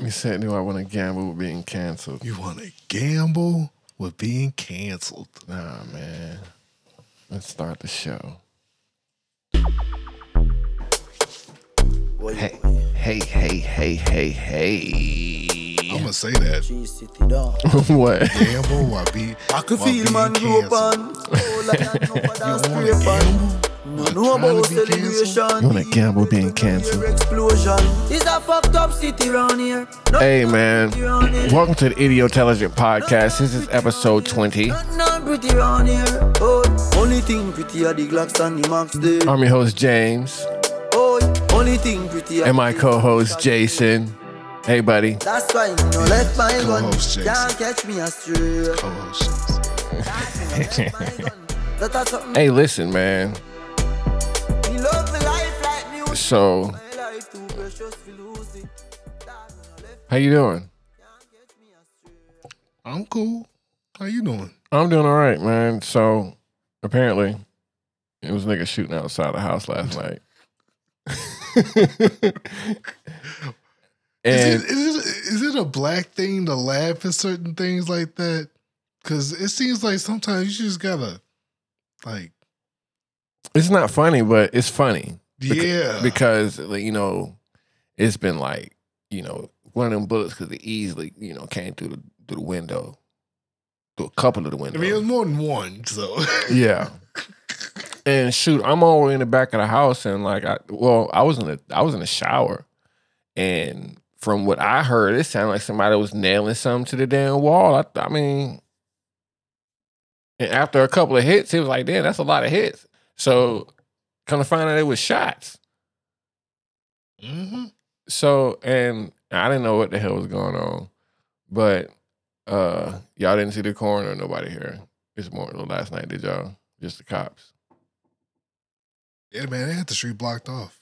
He said, do I want to gamble with being canceled? You want to gamble with being canceled? Nah, man. Let's start the show. Hey, hey, hey, hey, hey, hey. I'm gonna say that. What? Gamble while being canceled. I could feel man rope on. You want to gamble? You wanna gamble being canceled? Hey man, welcome to the Idiotelligent Podcast. This is episode 20. I'm your host James. And my co-host Jason. Hey buddy. Co-host Jason. Hey listen man. So, how you doing? I'm cool. How you doing? I'm doing all right, man. So, apparently, it was niggas shooting outside the house last night. And is it a black thing to laugh at certain things like that? Because it seems like sometimes you just gotta, like... It's not funny, but it's funny. Yeah. Because, you know, it's been like, you know, one of them bullets could have easily, you know, came through the window, through a couple of the windows. I mean, it was more than one, so. Yeah. And shoot, I'm all in the back of the house and like, I was in the shower. And from what I heard, it sounded like somebody was nailing something to the damn wall. I mean, and after a couple of hits, it was like, damn, that's a lot of hits. So, come to find out it was shots. Mm-hmm. So, and I didn't know what the hell was going on. But y'all didn't see the coroner, nobody here. This morning, last night, did y'all? Just the cops. Yeah, man, they had the street blocked off.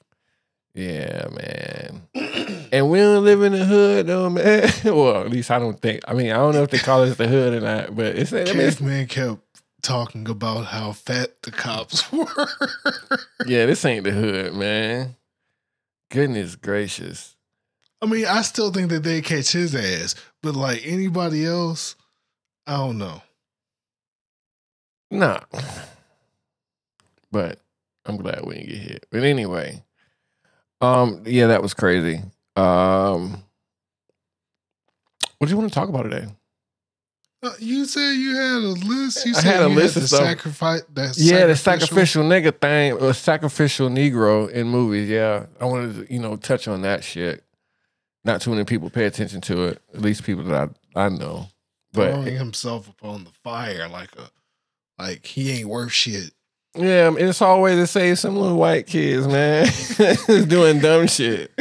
Yeah, man. And we don't live in the hood, though, man. Well, at least I don't think. I mean, I don't know if they call us the hood or not, but it's... Caveman kept talking about how fat the cops were. Yeah, this ain't the hood, man. Goodness gracious. I mean, I still think that they catch his ass, but like anybody else, I don't know. Nah. But I'm glad we didn't get hit. But anyway, yeah, that was crazy. What do you want to talk about today? You said you had a list. You said I had a list of sacrifice. Yeah, the sacrificial nigga thing, or sacrificial Negro in movies. Yeah, I wanted to, you know, touch on that shit. Not too many people pay attention to it. At least people that I know. But throwing himself upon the fire like he ain't worth shit. Yeah, it's always the same. Some little white kids, man, doing dumb shit.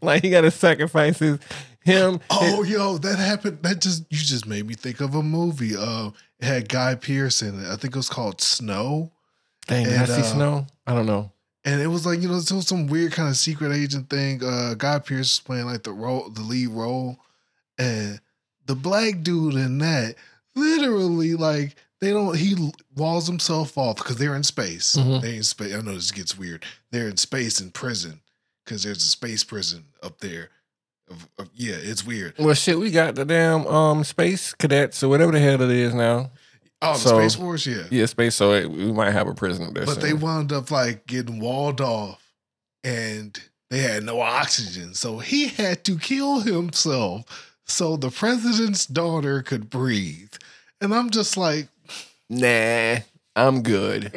Like he got to sacrifice his. Him. Oh, yo, that happened. You just made me think of a movie. It had Guy Pearce in it. I think it was called Snow. Dang, did I see Snow? I don't know. And it was like, you know, it was some weird kind of secret agent thing. Guy Pearce was playing like the lead role, and the black dude in that literally like he walls himself off because they're in space. Mm-hmm. They in space. I know this gets weird. They're in space in prison because there's a space prison up there. Yeah, it's weird. Well, shit, we got the damn space cadets or whatever the hell it is now. Oh, the Space Force, yeah. Yeah, space, so we might have a prison up there. But soon. They wound up, like, getting walled off, and they had no oxygen, so he had to kill himself so the president's daughter could breathe. And I'm just like... Nah, I'm good.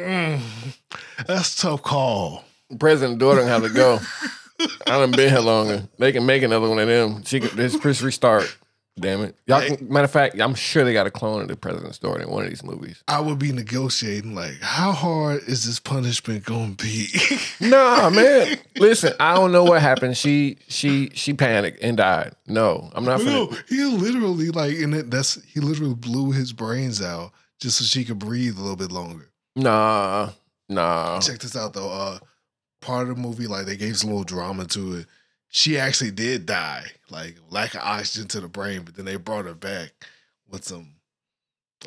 That's tough call. President's daughter don't have to go. I done been here longer. They can make another one of them. Let's restart. Damn it. Y'all can, matter of fact, I'm sure they got a clone of the president's daughter in one of these movies. I would be negotiating like, how hard is this punishment gonna be? Nah, man. Listen, I don't know what happened. She panicked and died. No, I'm not. No, he literally like, and he literally blew his brains out just so she could breathe a little bit longer. Nah. Check this out though. Part of the movie, like, they gave some little drama to it. She actually did die. Like, lack of oxygen to the brain, but then they brought her back with some,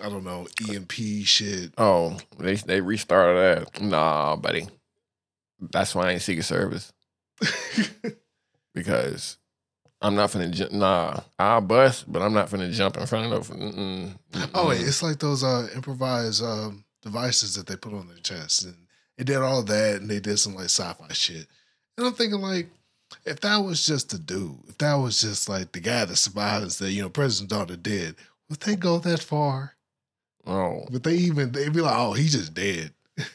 I don't know, EMP shit. Oh, they restarted that. Nah, buddy. That's why I ain't Secret Service. because I'm not finna jump. Nah, I'll bust, but I'm not finna jump in front of them. Oh, it's like those improvised devices that they put on their chest. And they did all that, and they did some like sci-fi shit. And I'm thinking like, if that was just the dude, if that was just like the guy that survives that, you know, President Daughter did, would they go that far? Oh. But they'd be like, oh, he's just dead.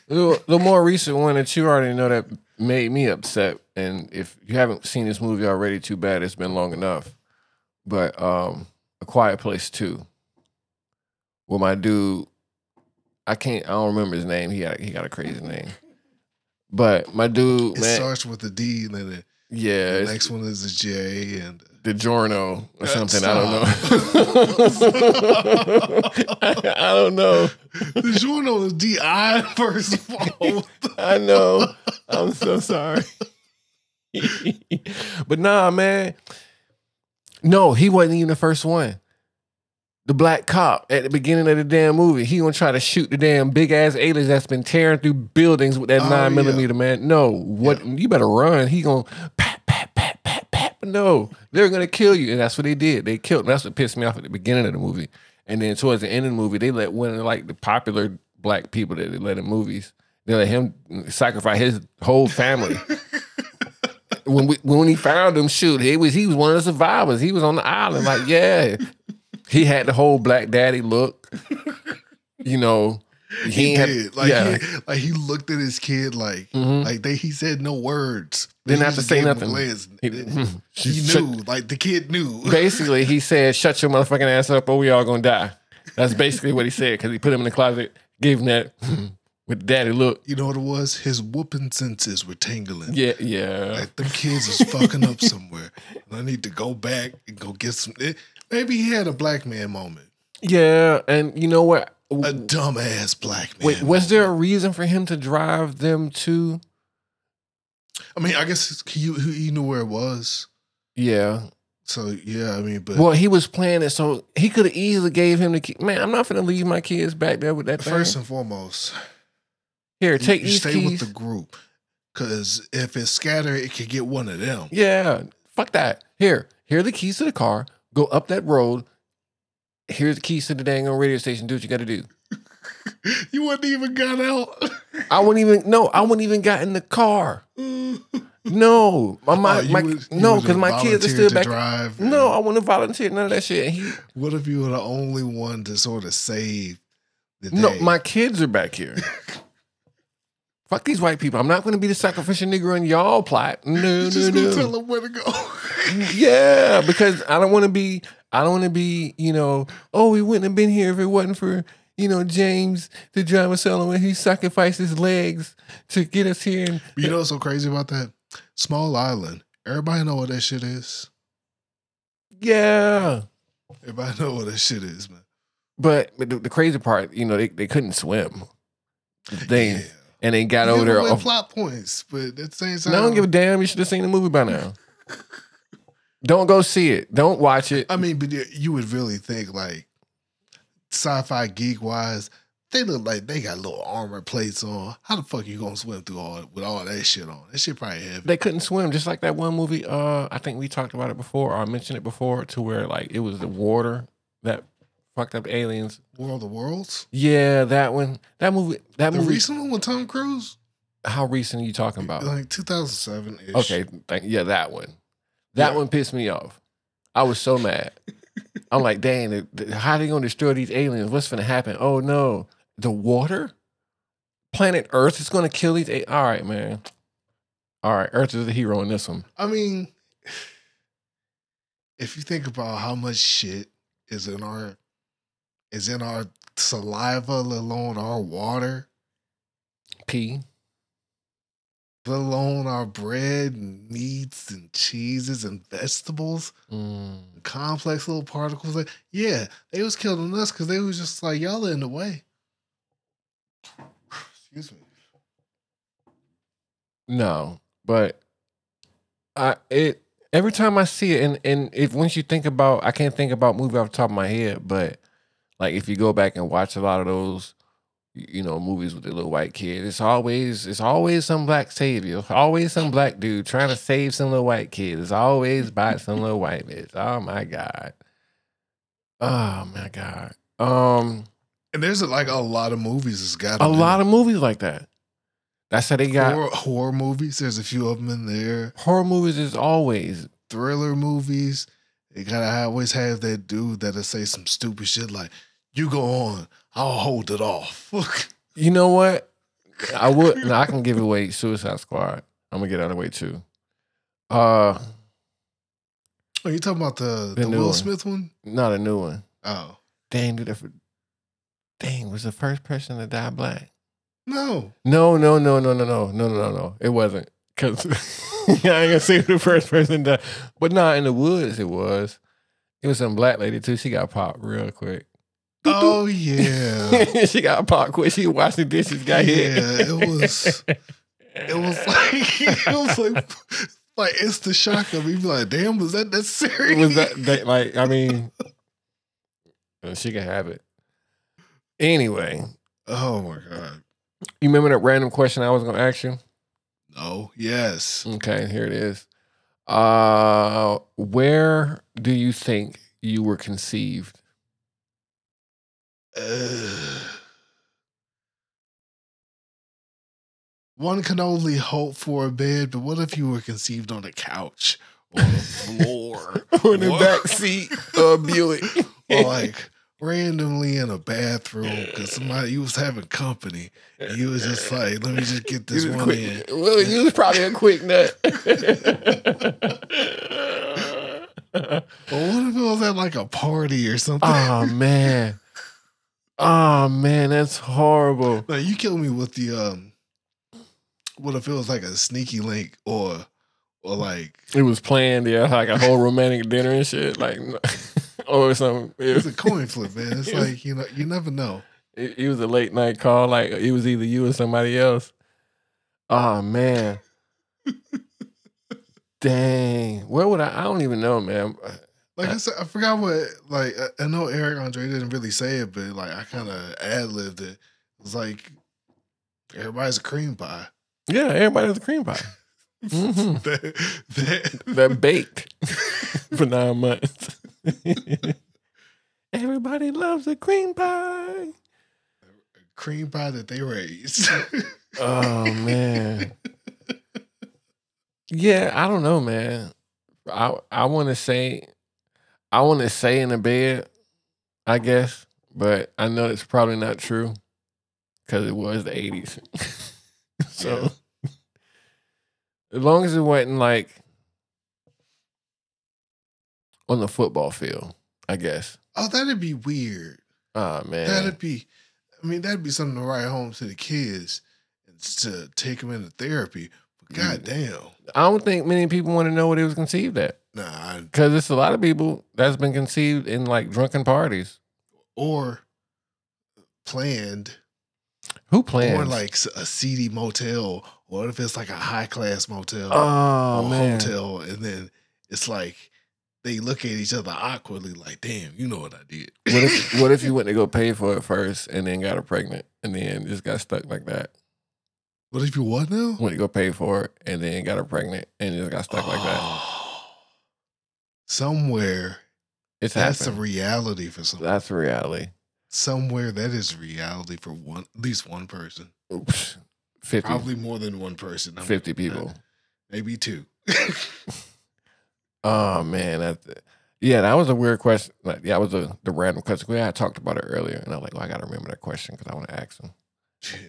The more recent one that you already know that made me upset, and if you haven't seen this movie already, too bad, it's been long enough. But A Quiet Place 2, where my dude, I don't remember his name. He got a crazy name. But my dude, it starts with a D, and then yeah, the next one is a J, and DiGiorno or something. Stop. I don't know. DiGiorno is D-I, first of all. I know. I'm so sorry. But nah, man. No, he wasn't even the first one. The black cop at the beginning of the damn movie, he gonna try to shoot the damn big ass alien that's been tearing through buildings with that 9mm, man. No, you better run. He gonna pat. No, they're gonna kill you, and that's what they did. They killed him. That's what pissed me off at the beginning of the movie, and then towards the end of the movie, they let one of like the popular black people that they let in movies, they let him sacrifice his whole family. When he found him, shoot, he was one of the survivors. He was on the island, like yeah. He had the whole black daddy look, you know. He did. Have, like, yeah. He looked at his kid like, mm-hmm. like he said no words. Didn't have to say nothing. He knew, like the kid knew. Basically, he said, "Shut your motherfucking ass up, or we all gonna die." That's basically what he said because he put him in the closet, gave him that with daddy look. You know what it was? His whooping senses were tingling. Yeah. Like them kids is fucking up somewhere. And I need to go back and go get some. Maybe he had a black man moment. Yeah, and you know what? A dumbass black man. Wait, was there a reason for him to drive them to? I mean, I guess he knew where it was. Yeah. So, yeah, I mean, but... Well, he was playing it, so he could have easily gave him the key. Man, I'm not going to leave my kids back there with that thing. First and foremost... Here, take these keys. Stay with the group, because if it's scattered, it could get one of them. Yeah, fuck that. Here are the keys to the car. Go up that road. Here's the keys to the dang on radio station. Do what you got to do. You wouldn't even got out. I wouldn't even got in the car. No, because my kids are still back. Drive, no, I wouldn't volunteer none of that shit. What if you were the only one to sort of save the day? No, my kids are back here. Fuck these white people. I'm not going to be the sacrificial nigger in y'all plot. No. Tell them where to go. Yeah, because I don't want to be, you know, oh, we wouldn't have been here if it wasn't for, you know, James, the driver selling when he sacrificed his legs to get us here. You know what's so crazy about that? Small Island. Everybody know what that shit is. Yeah. Everybody know what that shit is, man. But the crazy part, you know, they couldn't swim. Yeah. And they got over there. Plot points, but at the same time, I don't give a damn. You should have seen the movie by now. Don't go see it. Don't watch it. I mean, but you would really think, like, sci-fi geek wise, they look like they got little armor plates on. How the fuck are you gonna swim through all with all that shit on? That shit probably heavy. They couldn't swim, just like that one movie. I think we talked about it before, or I mentioned it before, to where like it was the water that fucked up aliens. War of the Worlds? Yeah, that one. That movie. The recent one with Tom Cruise? How recent are you talking about? Like 2007-ish. Okay, yeah, that one. That one pissed me off. I was so mad. I'm like, dang, how are they going to destroy these aliens? What's going to happen? Oh, no. The water? Planet Earth is going to kill these aliens? All right, man. All right, Earth is the hero in this one. I mean, if you think about how much shit is in our... Is in our saliva, let alone our water. Pee. Let alone our bread and meats and cheeses and vegetables. Mm. Complex little particles. Like, yeah, they was killing us because they was just like, y'all are in the way. Excuse me. No, but every time I see it, and if once you think about, I can't think about movie off the top of my head, but like if you go back and watch a lot of those you know, movies with the little white kid. It's always some black savior. Always some black dude trying to save some little white kid. It's always by some little white bitch. Oh my God. Oh my God. And there's like a lot of movies that's got a lot of movies like that. That's how they got horror movies. There's a few of them in there. Horror movies is always thriller movies. They gotta always have that dude that'll say some stupid shit like, "You go on, I'll hold it off." You know what? I would. No, I can give away Suicide Squad. I'm gonna get out of the way too. Are you talking about the Will Smith one? No, the new one. Oh, dang! Dang, was the first person to die black? No. It wasn't. Cause I ain't gonna say who the first person died. But nah, in the woods it was. It was some black lady too. She got popped real quick. Oh yeah. She got popped quick. She washing dishes, got hit. Yeah, it was like it's the shock of me. Like, damn, was that serious? Was that like, I mean, she can have it. Anyway. Oh my God. You remember that random question I was going to ask you? No. Yes. Okay, here it is. Where do you think you were conceived? One can only hope for a bed, but what if you were conceived on a couch or a floor? Or in the back seat of a Buick? Or like... randomly in a bathroom because somebody you was having company and you was just like, let me just get this one quick, in. Well, you was probably a quick nut. But what if it was at like a party or something? Oh man, that's horrible. Now you killed me with the what if it was like a sneaky link or like it was planned, yeah, like a whole romantic dinner and shit, like. Or something. It's a coin flip, man. It's like, you know, you never know. It was a late night call. Like, it was either you or somebody else. Oh, man. Dang. Where would I don't even know, man. Like I said, I forgot what, like, I know Eric Andre didn't really say it, but, like, I kind of ad-libbed it. It was like, everybody's a cream pie. Yeah, everybody's a cream pie. Mm-hmm. That baked for 9 months. Everybody loves a cream pie. A cream pie that they raised. Oh man. Yeah, I don't know, man. I wanna say in the bed, I guess, but I know it's probably not true because it was the 80s. So yeah. As long as it wasn't like on the football field, I guess. Oh, that'd be weird. Oh, man. That'd be something to write home to the kids and to take them into therapy. But goddamn. I don't think many people want to know what it was conceived at. Nah. Because it's a lot of people that's been conceived in like drunken parties. Or planned. Who plans? Or like a seedy motel. What if it's like a high class motel? Oh, or man. Hotel. And then it's like, they look at each other awkwardly like, damn, you know what I did. What if you went to go pay for it first and then got her pregnant and then just got stuck like that? What if you what now? Went to go pay for it and then got her pregnant and just got stuck like that. Somewhere. That's happened. A reality for someone. That's reality. Somewhere that is reality for one, at least one person. Oops. 50. Probably more than one person. 50 people. Maybe two. Oh man, that was a weird question. Like, yeah, it was the random question. I talked about it earlier, and I'm like, well, I gotta remember that question because I want to ask him.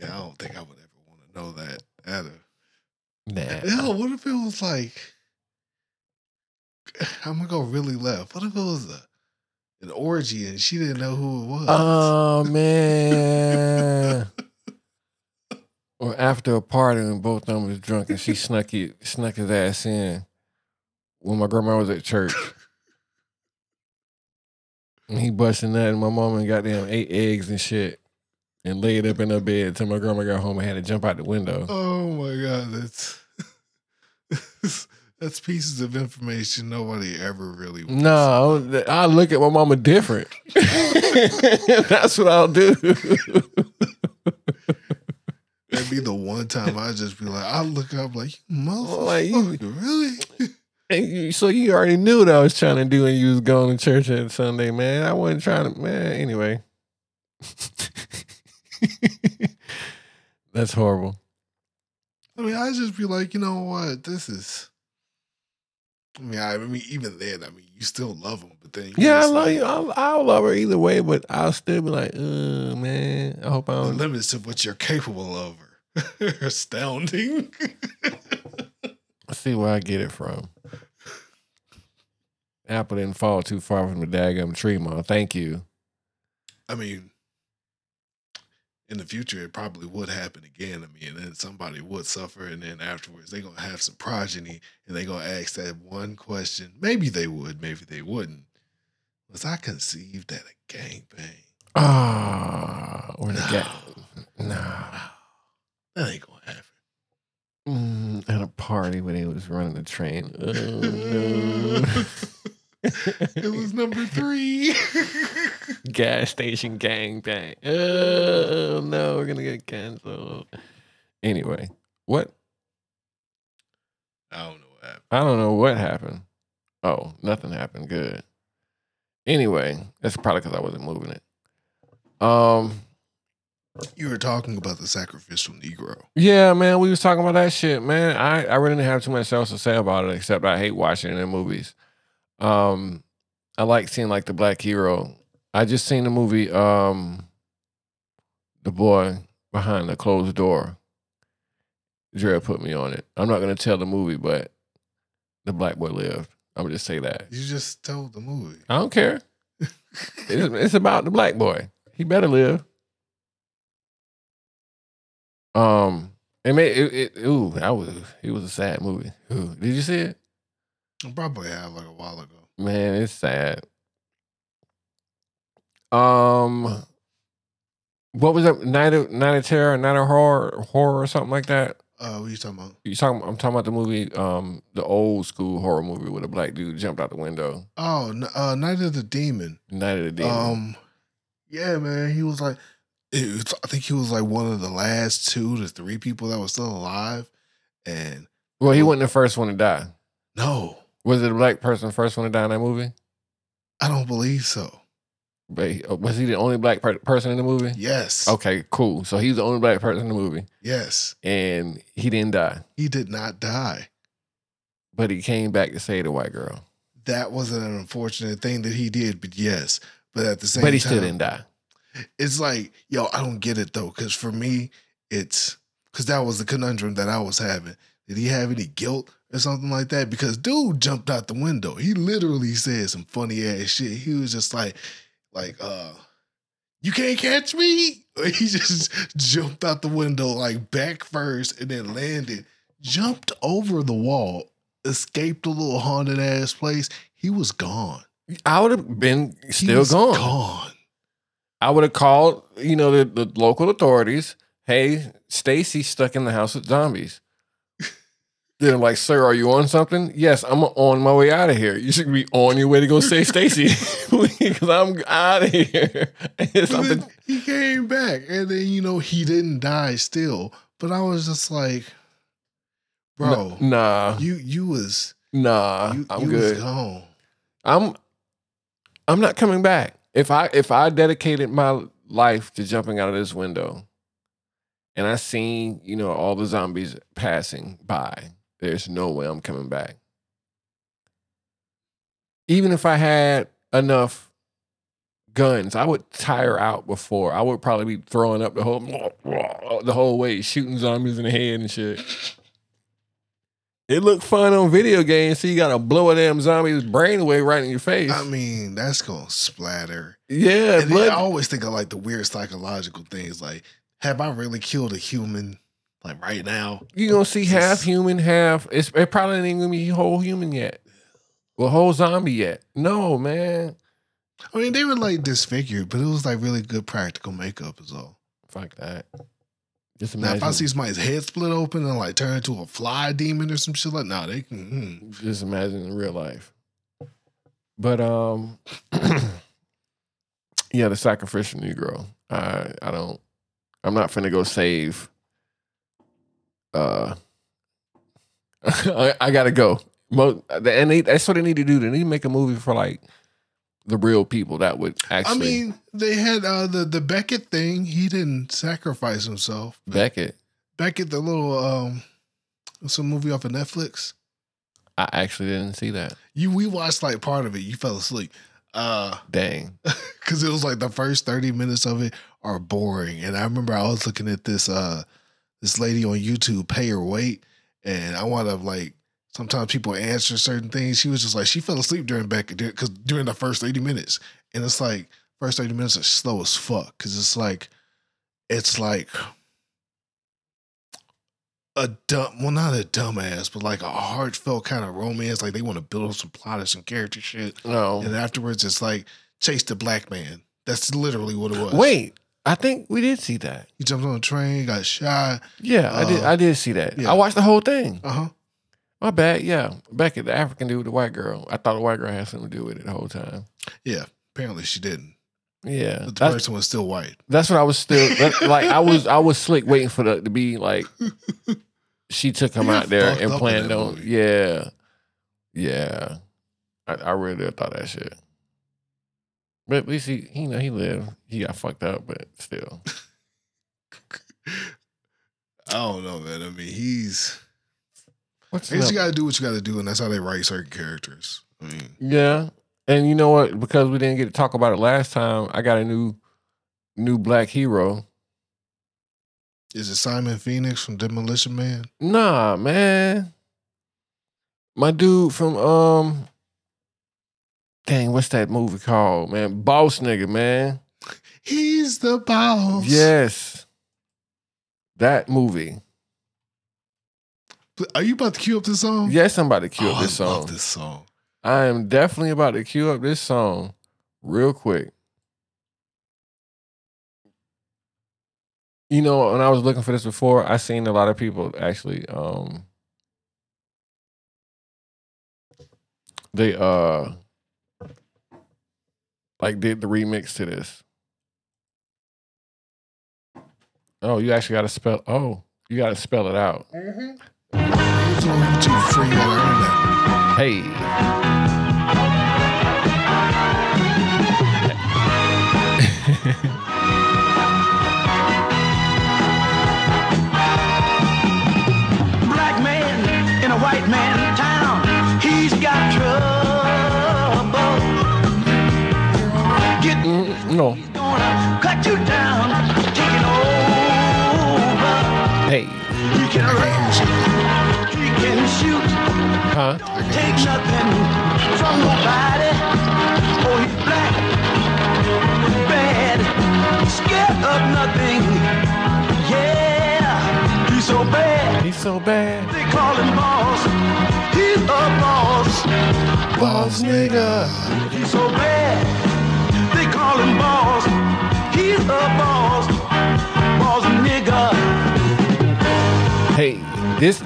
Yeah, I don't think I would ever want to know that either. Nah. Hell, what if it was like? I'm gonna go really left. What if it was an orgy and she didn't know who it was? Oh man. Or after a party and both of them was drunk and she snuck his ass in. When my grandma was at church, and he busted that, and my mom and goddamn ate eggs and shit, and laid up in her bed until my grandma got home and had to jump out the window. Oh my God, that's pieces of information nobody ever really wants. No, I look at my mama different. That's what I'll do. would be the one time I just be like, I look up like, motherfucker, really? And so you already knew what I was trying to do, and you was going to church on Sunday, man. I wasn't trying to, man. Anyway, that's horrible. I mean, I just be like, you know what? This is. I mean, even then, I mean, you still love them, but then you I love you. I'll love her either way, but I'll still be like, man, I hope I don't. The limits of what you're capable of are astounding. I see where I get it from. Apple didn't fall too far from the daggum tree, Ma. Thank you. I mean, in the future, it probably would happen again. I mean, and then somebody would suffer, and then afterwards, they're going to have some progeny, and they're going to ask that one question. Maybe they would, maybe they wouldn't. Was I conceived at a gangbang? No. That ain't going to happen. At a party when he was running the train. Oh, no. It was number 3. Gas station gangbang. Oh, no, we're going to get canceled. Anyway, what? I don't know what happened. Oh, nothing happened. Good. Anyway, that's probably because I wasn't moving it. You were talking about the sacrificial Negro. Yeah, man, we was talking about that shit, man. I really didn't have too much else to say about it, except I hate watching it in movies. I like seeing like the black hero. I just seen the movie The Boy Behind the Closed Door. Dre put me on it. I'm not gonna tell the movie, but the black boy lived. I would just say that. You just told the movie. I don't care. It's about the black boy. He better live. It was a sad movie. Ooh, did you see it? I probably have like a while ago. Man, it's sad. What was that? Night of Terror, Night of Horror or something like that. What are you talking about? I'm talking about the movie, the old school horror movie where the black dude jumped out the window. Oh, Night of the Demon. Yeah, man, he was like. I think he was like one of the last 2 to 3 people that was still alive, and well, he wasn't the first one to die. No, was it a black person first one to die in that movie? I don't believe so. But was he the only black person in the movie? Yes. Okay, cool. So he's the only black person in the movie. Yes, and he didn't die. He did not die, but he came back to save the white girl. That was an unfortunate thing that he did, but yes, but at the same time, but he still didn't die. It's like, yo, I don't get it, though, because for me, it's because that was the conundrum that I was having. Did he have any guilt or something like that? Because dude jumped out the window. He literally said some funny-ass shit. He was just like, you can't catch me? He just jumped out the window, like, back first and then landed, jumped over the wall, escaped a little haunted-ass place. He was gone. I would have been still gone. I would have called, the local authorities. Hey, Stacy's stuck in the house with zombies. They're like, sir, are you on something? Yes, I'm on my way out of here. You should be on your way to go save Stacy because I'm out of here. He came back, and then, he didn't die still. But I was just like, bro, nah, I'm good. Was gone. I'm not coming back. If I dedicated my life to jumping out of this window and I seen, all the zombies passing by, there's no way I'm coming back. Even if I had enough guns, I would tire out before. I would probably be throwing up the whole way, shooting zombies in the head and shit. It looked fun on video games, so you gotta blow a damn zombie's brain away right in your face. I mean, that's gonna splatter. Yeah, and I always think of like the weird psychological things. Like, have I really killed a human? Like right now, you gonna see half human, half. It probably ain't even gonna be whole human yet. Well, whole zombie yet? No, man. I mean, they were like disfigured, but it was like really good practical makeup as well. Fuck that. Now, if I see somebody's head split open and like turn into a fly demon or some shit like, nah, they can. Just imagine in real life. But yeah, the sacrificial Negro. I'm not finna go save I gotta go. And that's what they need to do. They need to make a movie for like the real people that would actually. I mean, they had the Beckett thing. He didn't sacrifice himself. Beckett, the little some movie off of Netflix. I actually didn't see that. We watched like part of it. You fell asleep. Dang, because it was like the first 30 minutes of it are boring. And I remember I was looking at this lady on YouTube, Pay Or Wait, and I wound up like sometimes people answer certain things. She was just like she fell asleep during Beckett because during the first 30 minutes, and it's like first 30 minutes are slow as fuck because it's like not a dumbass, but like a heartfelt kind of romance. Like they want to build up some plot and some character shit. No. And afterwards it's like chase the black man. That's literally what it was. Wait, I think we did see that. He jumped on a train, got shot. Yeah, I did see that. Yeah. I watched the whole thing. Uh-huh. My bad, yeah. Back at the African dude with the white girl. I thought the white girl had something to do with it the whole time. Yeah, apparently she didn't. Yeah, but the person was still white. That's what I was still like. I was slick waiting for to be like she took him out there and planned on movie. Yeah. I really thought that shit. But at least he lived. He got fucked up, but still. I don't know, man. I mean, you gotta do what you gotta do, and that's how they write certain characters. I mean, yeah. And you know what? Because we didn't get to talk about it last time, I got a new black hero. Is it Simon Phoenix from Demolition Man? Nah, man. My dude from what's that movie called, man? Boss Nigga, man. He's the boss. Yes. That movie. Are you about to cue up this song? Yes, I'm about to cue up this song. I love this song. I am definitely about to cue up this song real quick. You know, when I was looking for this before, I seen a lot of people actually, they like did the remix to this. Oh, you actually got to spell. Oh, you got to spell it out. Mm-hmm. Hey. Black man in a white man town, he's got trouble. Get no. He's gonna cut you down, taking over. Hey, you can arrange, you can shoot. Huh? Don't take nothing from nobody. Oh, he's black. Scared of nothing. Yeah. He's so bad. He's so bad. They call him boss. He's a boss. Boss nigga. He's so bad. They call him boss. He's a boss. Boss nigga. Hey, this I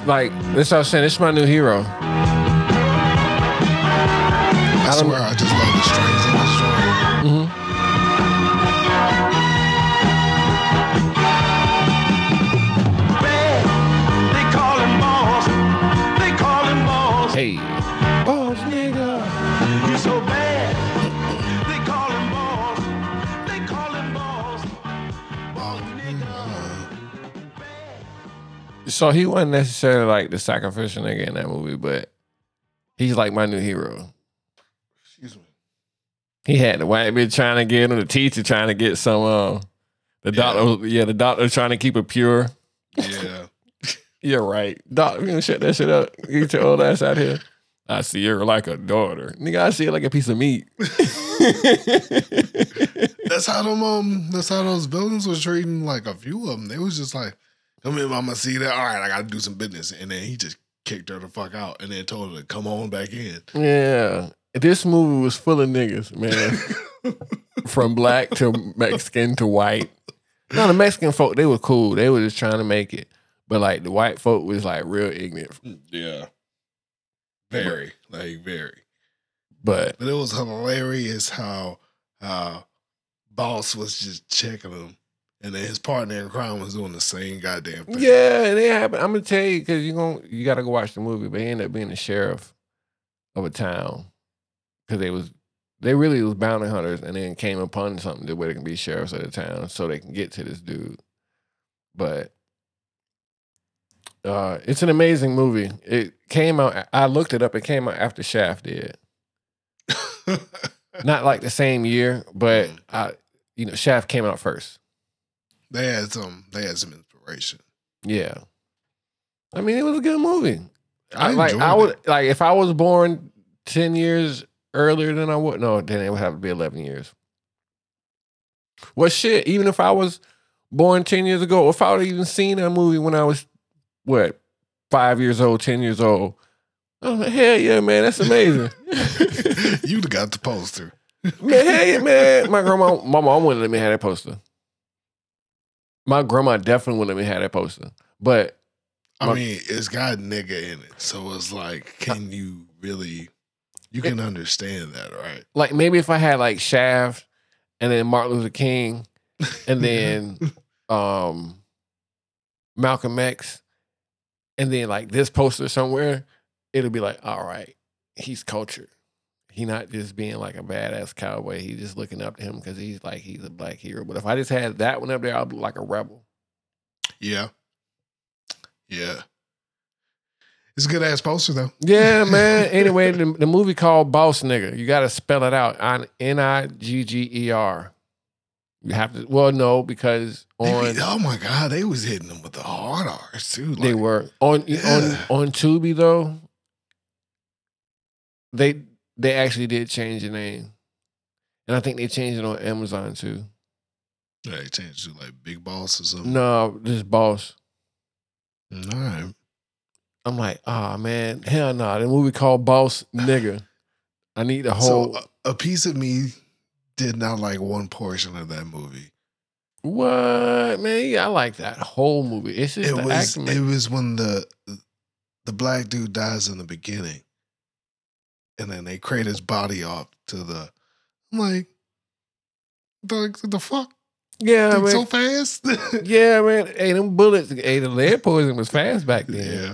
was saying, this is my new hero. I swear I just love the strings in this joint. Mm-hmm. Hey, boss nigga, he's so bad. They call him boss. They call him boss. Boss nigga, bad. So he wasn't necessarily like the sacrificial nigga in that movie, but he's like my new hero. Excuse me. He had the white bitch trying to get him, the teacher trying to get some, the doctor trying to keep it pure. Yeah. You're right. Doc, we gonna shut that shit up. Get your old ass out here. I see her like a daughter. Nigga, I see her like a piece of meat. That's how those villains were treating like a few of them. They was just like, come here, mama, see that? All right, I gotta do some business. And then he just kicked her the fuck out and then told her to come on back in. Yeah. This movie was full of niggas, man. From black to Mexican to white. No, the Mexican folk, they were cool. They were just trying to make it. But like the white folk was like real ignorant. Yeah. Very. Like very. But it was hilarious how Boss was just checking him And then his partner in crime was doing the same goddamn thing. Yeah, and it happened. I'm gonna tell you because you gotta go watch the movie. But he ended up being the sheriff of a town because they really was bounty hunters, and then came upon something to where they can be sheriffs of the town so they can get to this dude. But it's an amazing movie. It came out. I looked it up. It came out after Shaft did. Not like the same year, but Shaft came out first. They had some inspiration. Yeah, I mean, it was a good movie. I would like if I was born 10 years earlier than I would. No, then it would have to be 11 years. Well, shit. Even if I was born 10 years ago, if I would have even seen that movie when I was 5 years old, 10 years old, I'm like, hell yeah, man, that's amazing. You'd have got the poster. Man, hell yeah, man. My mom wouldn't let me have that poster. My grandma definitely wouldn't even have that poster. But I mean, it's got nigga in it. So it's like, can you really, you can understand that, right? Like maybe if I had like Shaft and then Martin Luther King and then Malcolm X and then like this poster somewhere, it'll be like, all right, he's cultured. He not just being like a badass cowboy. He just looking up to him because he's a black hero. But if I just had that one up there, I'd be like a rebel. Yeah. Yeah. It's a good ass poster though. Yeah, man. Anyway, the movie called Boss Nigga. You got to spell it out. On Nigger. You have to. Well, no, because on. Oh my God, they was hitting them with the hard R's too. Like, they were on Tubi though. They actually did change the name. And I think they changed it on Amazon too. Yeah, they changed it to like Big Boss or something? No, just Boss. All right. I'm like, ah, man, hell no. The movie called Boss Nigga. I need the whole. So a piece of me did not like one portion of that movie. What? Man, yeah, I like that whole movie. It's just it was when the black dude dies in the beginning. And then they crate his body off to the. I'm like, the fuck? Yeah, man. So fast? Yeah, man. Hey, them bullets. Hey, the lead poison was fast back then. Yeah.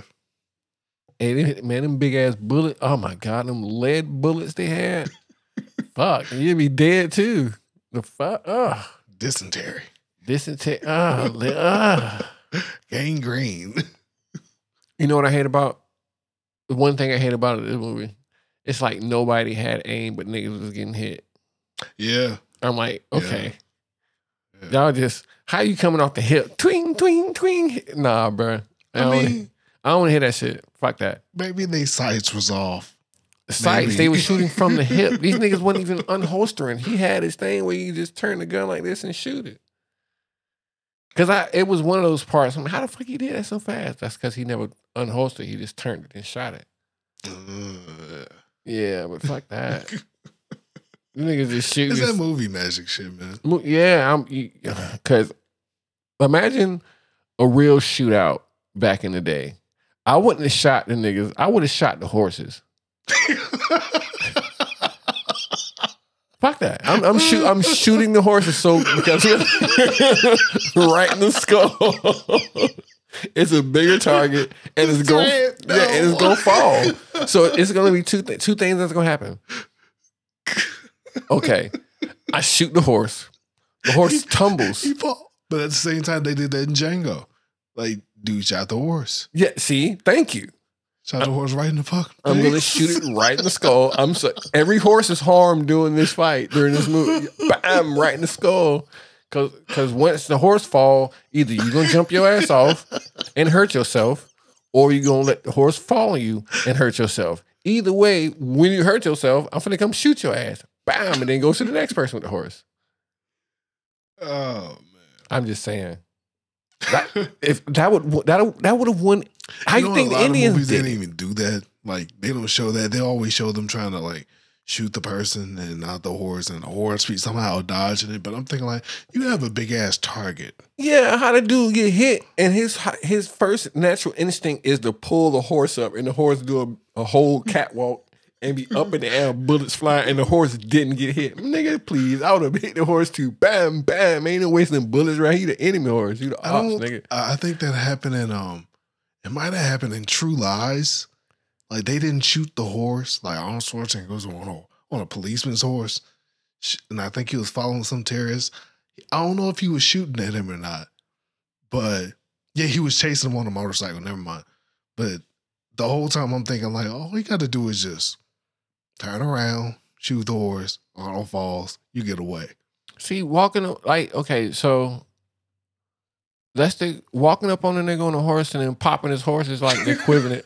Hey, man, them big ass bullets. Oh my God, them lead bullets they had. Fuck, you'd be dead too. The fuck? Ugh. Dysentery. Gangrene. You know what I hate about? The one thing I hate about this movie. It's like nobody had aim, but niggas was getting hit. Yeah. I'm like, okay. Yeah. Yeah. Y'all just, how you coming off the hip? Twing, twing, twing. Nah, bro. I don't want to hear that shit. Fuck that. Maybe they sights was off. Sights, they were shooting from the hip. These niggas wasn't even unholstering. He had his thing where you just turn the gun like this and shoot it. Because it was one of those parts. I'm like, how the fuck he did that so fast? That's because he never unholstered. He just turned it and shot it. Yeah, but fuck that. You niggas just shoot. It's that movie magic shit, man. Yeah, because imagine a real shootout back in the day. I wouldn't have shot the niggas. I would have shot the horses. Fuck that. I'm shooting the horses so because right in the skull. It's a bigger target, and it's gonna fall. So it's gonna be two things that's gonna happen. Okay, I shoot the horse. The horse tumbles. He fall. But at the same time, they did that in Django. Like, dude shot the horse. Yeah. See, thank you. Shot the horse right in the fucking face. I'm gonna shoot it right in the skull. Every horse is harmed during this movie. Bam! Right in the skull. Cause once the horse fall, either you're gonna jump your ass off and hurt yourself, or you're gonna let the horse fall on you and hurt yourself. Either way, when you hurt yourself, I'm finna come shoot your ass. Bam, and then go to the next person with the horse. Oh man. I'm just saying. That would have won. How you think the Indians movies, they didn't even do that? Like they don't show that. They always show them trying to like shoot the person and not the horse, and the horse somehow dodging it. But I'm thinking like, you have a big ass target. Yeah, how the dude get hit, and his first natural instinct is to pull the horse up, and the horse do a whole catwalk and be up in the air, bullets flying, and the horse didn't get hit. Nigga, please, I would have hit the horse too. Bam, bam. Ain't no wasting bullets right here. The enemy horse. You the ops, nigga. I think that happened in it might have happened in True Lies. Like they didn't shoot the horse. Like Arnold Schwarzenegger goes on a policeman's horse, and I think he was following some terrorist. I don't know if he was shooting at him or not, but yeah, he was chasing him on a motorcycle. Never mind. But the whole time I'm thinking like, all we got to do is just turn around, shoot the horse, Arnold falls, you get away. See, walking like okay, so that's the walking up on a nigga on a horse and then popping his horse is like the equivalent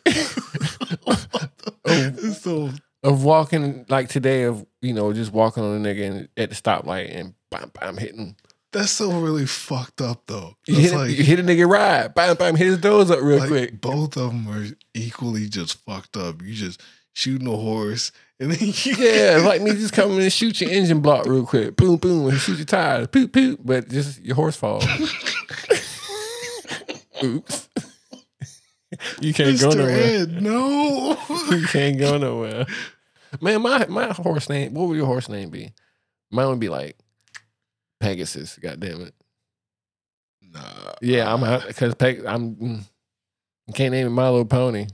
of walking like today of just walking on a nigga and, at the stoplight and bam bam hitting. That's so really fucked up though. You hit a nigga ride, bam bam hit his doors up real quick. Both of them are equally just fucked up. You just shooting a horse. And then like me just coming and shoot your engine block real quick. Boom, boom, and shoot your tires. Poop, poop. But just your horse falls. Oops. You can't go nowhere. Ed, no. You can't go nowhere. Man, my horse name, what would your horse name be? Mine would be like Pegasus, God damn it. Nah. Yeah, I'm out because I can't name it My Little Pony.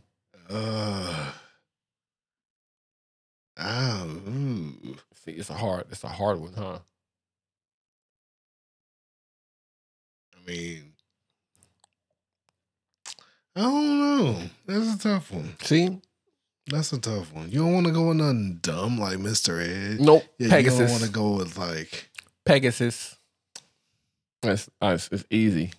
See, it's a hard one, huh? I mean, I don't know. That's a tough one. See, that's a tough one. You don't want to go with nothing dumb like Mr. Ed. Nope. Yeah, Pegasus. You don't want to go with like Pegasus. It's easy.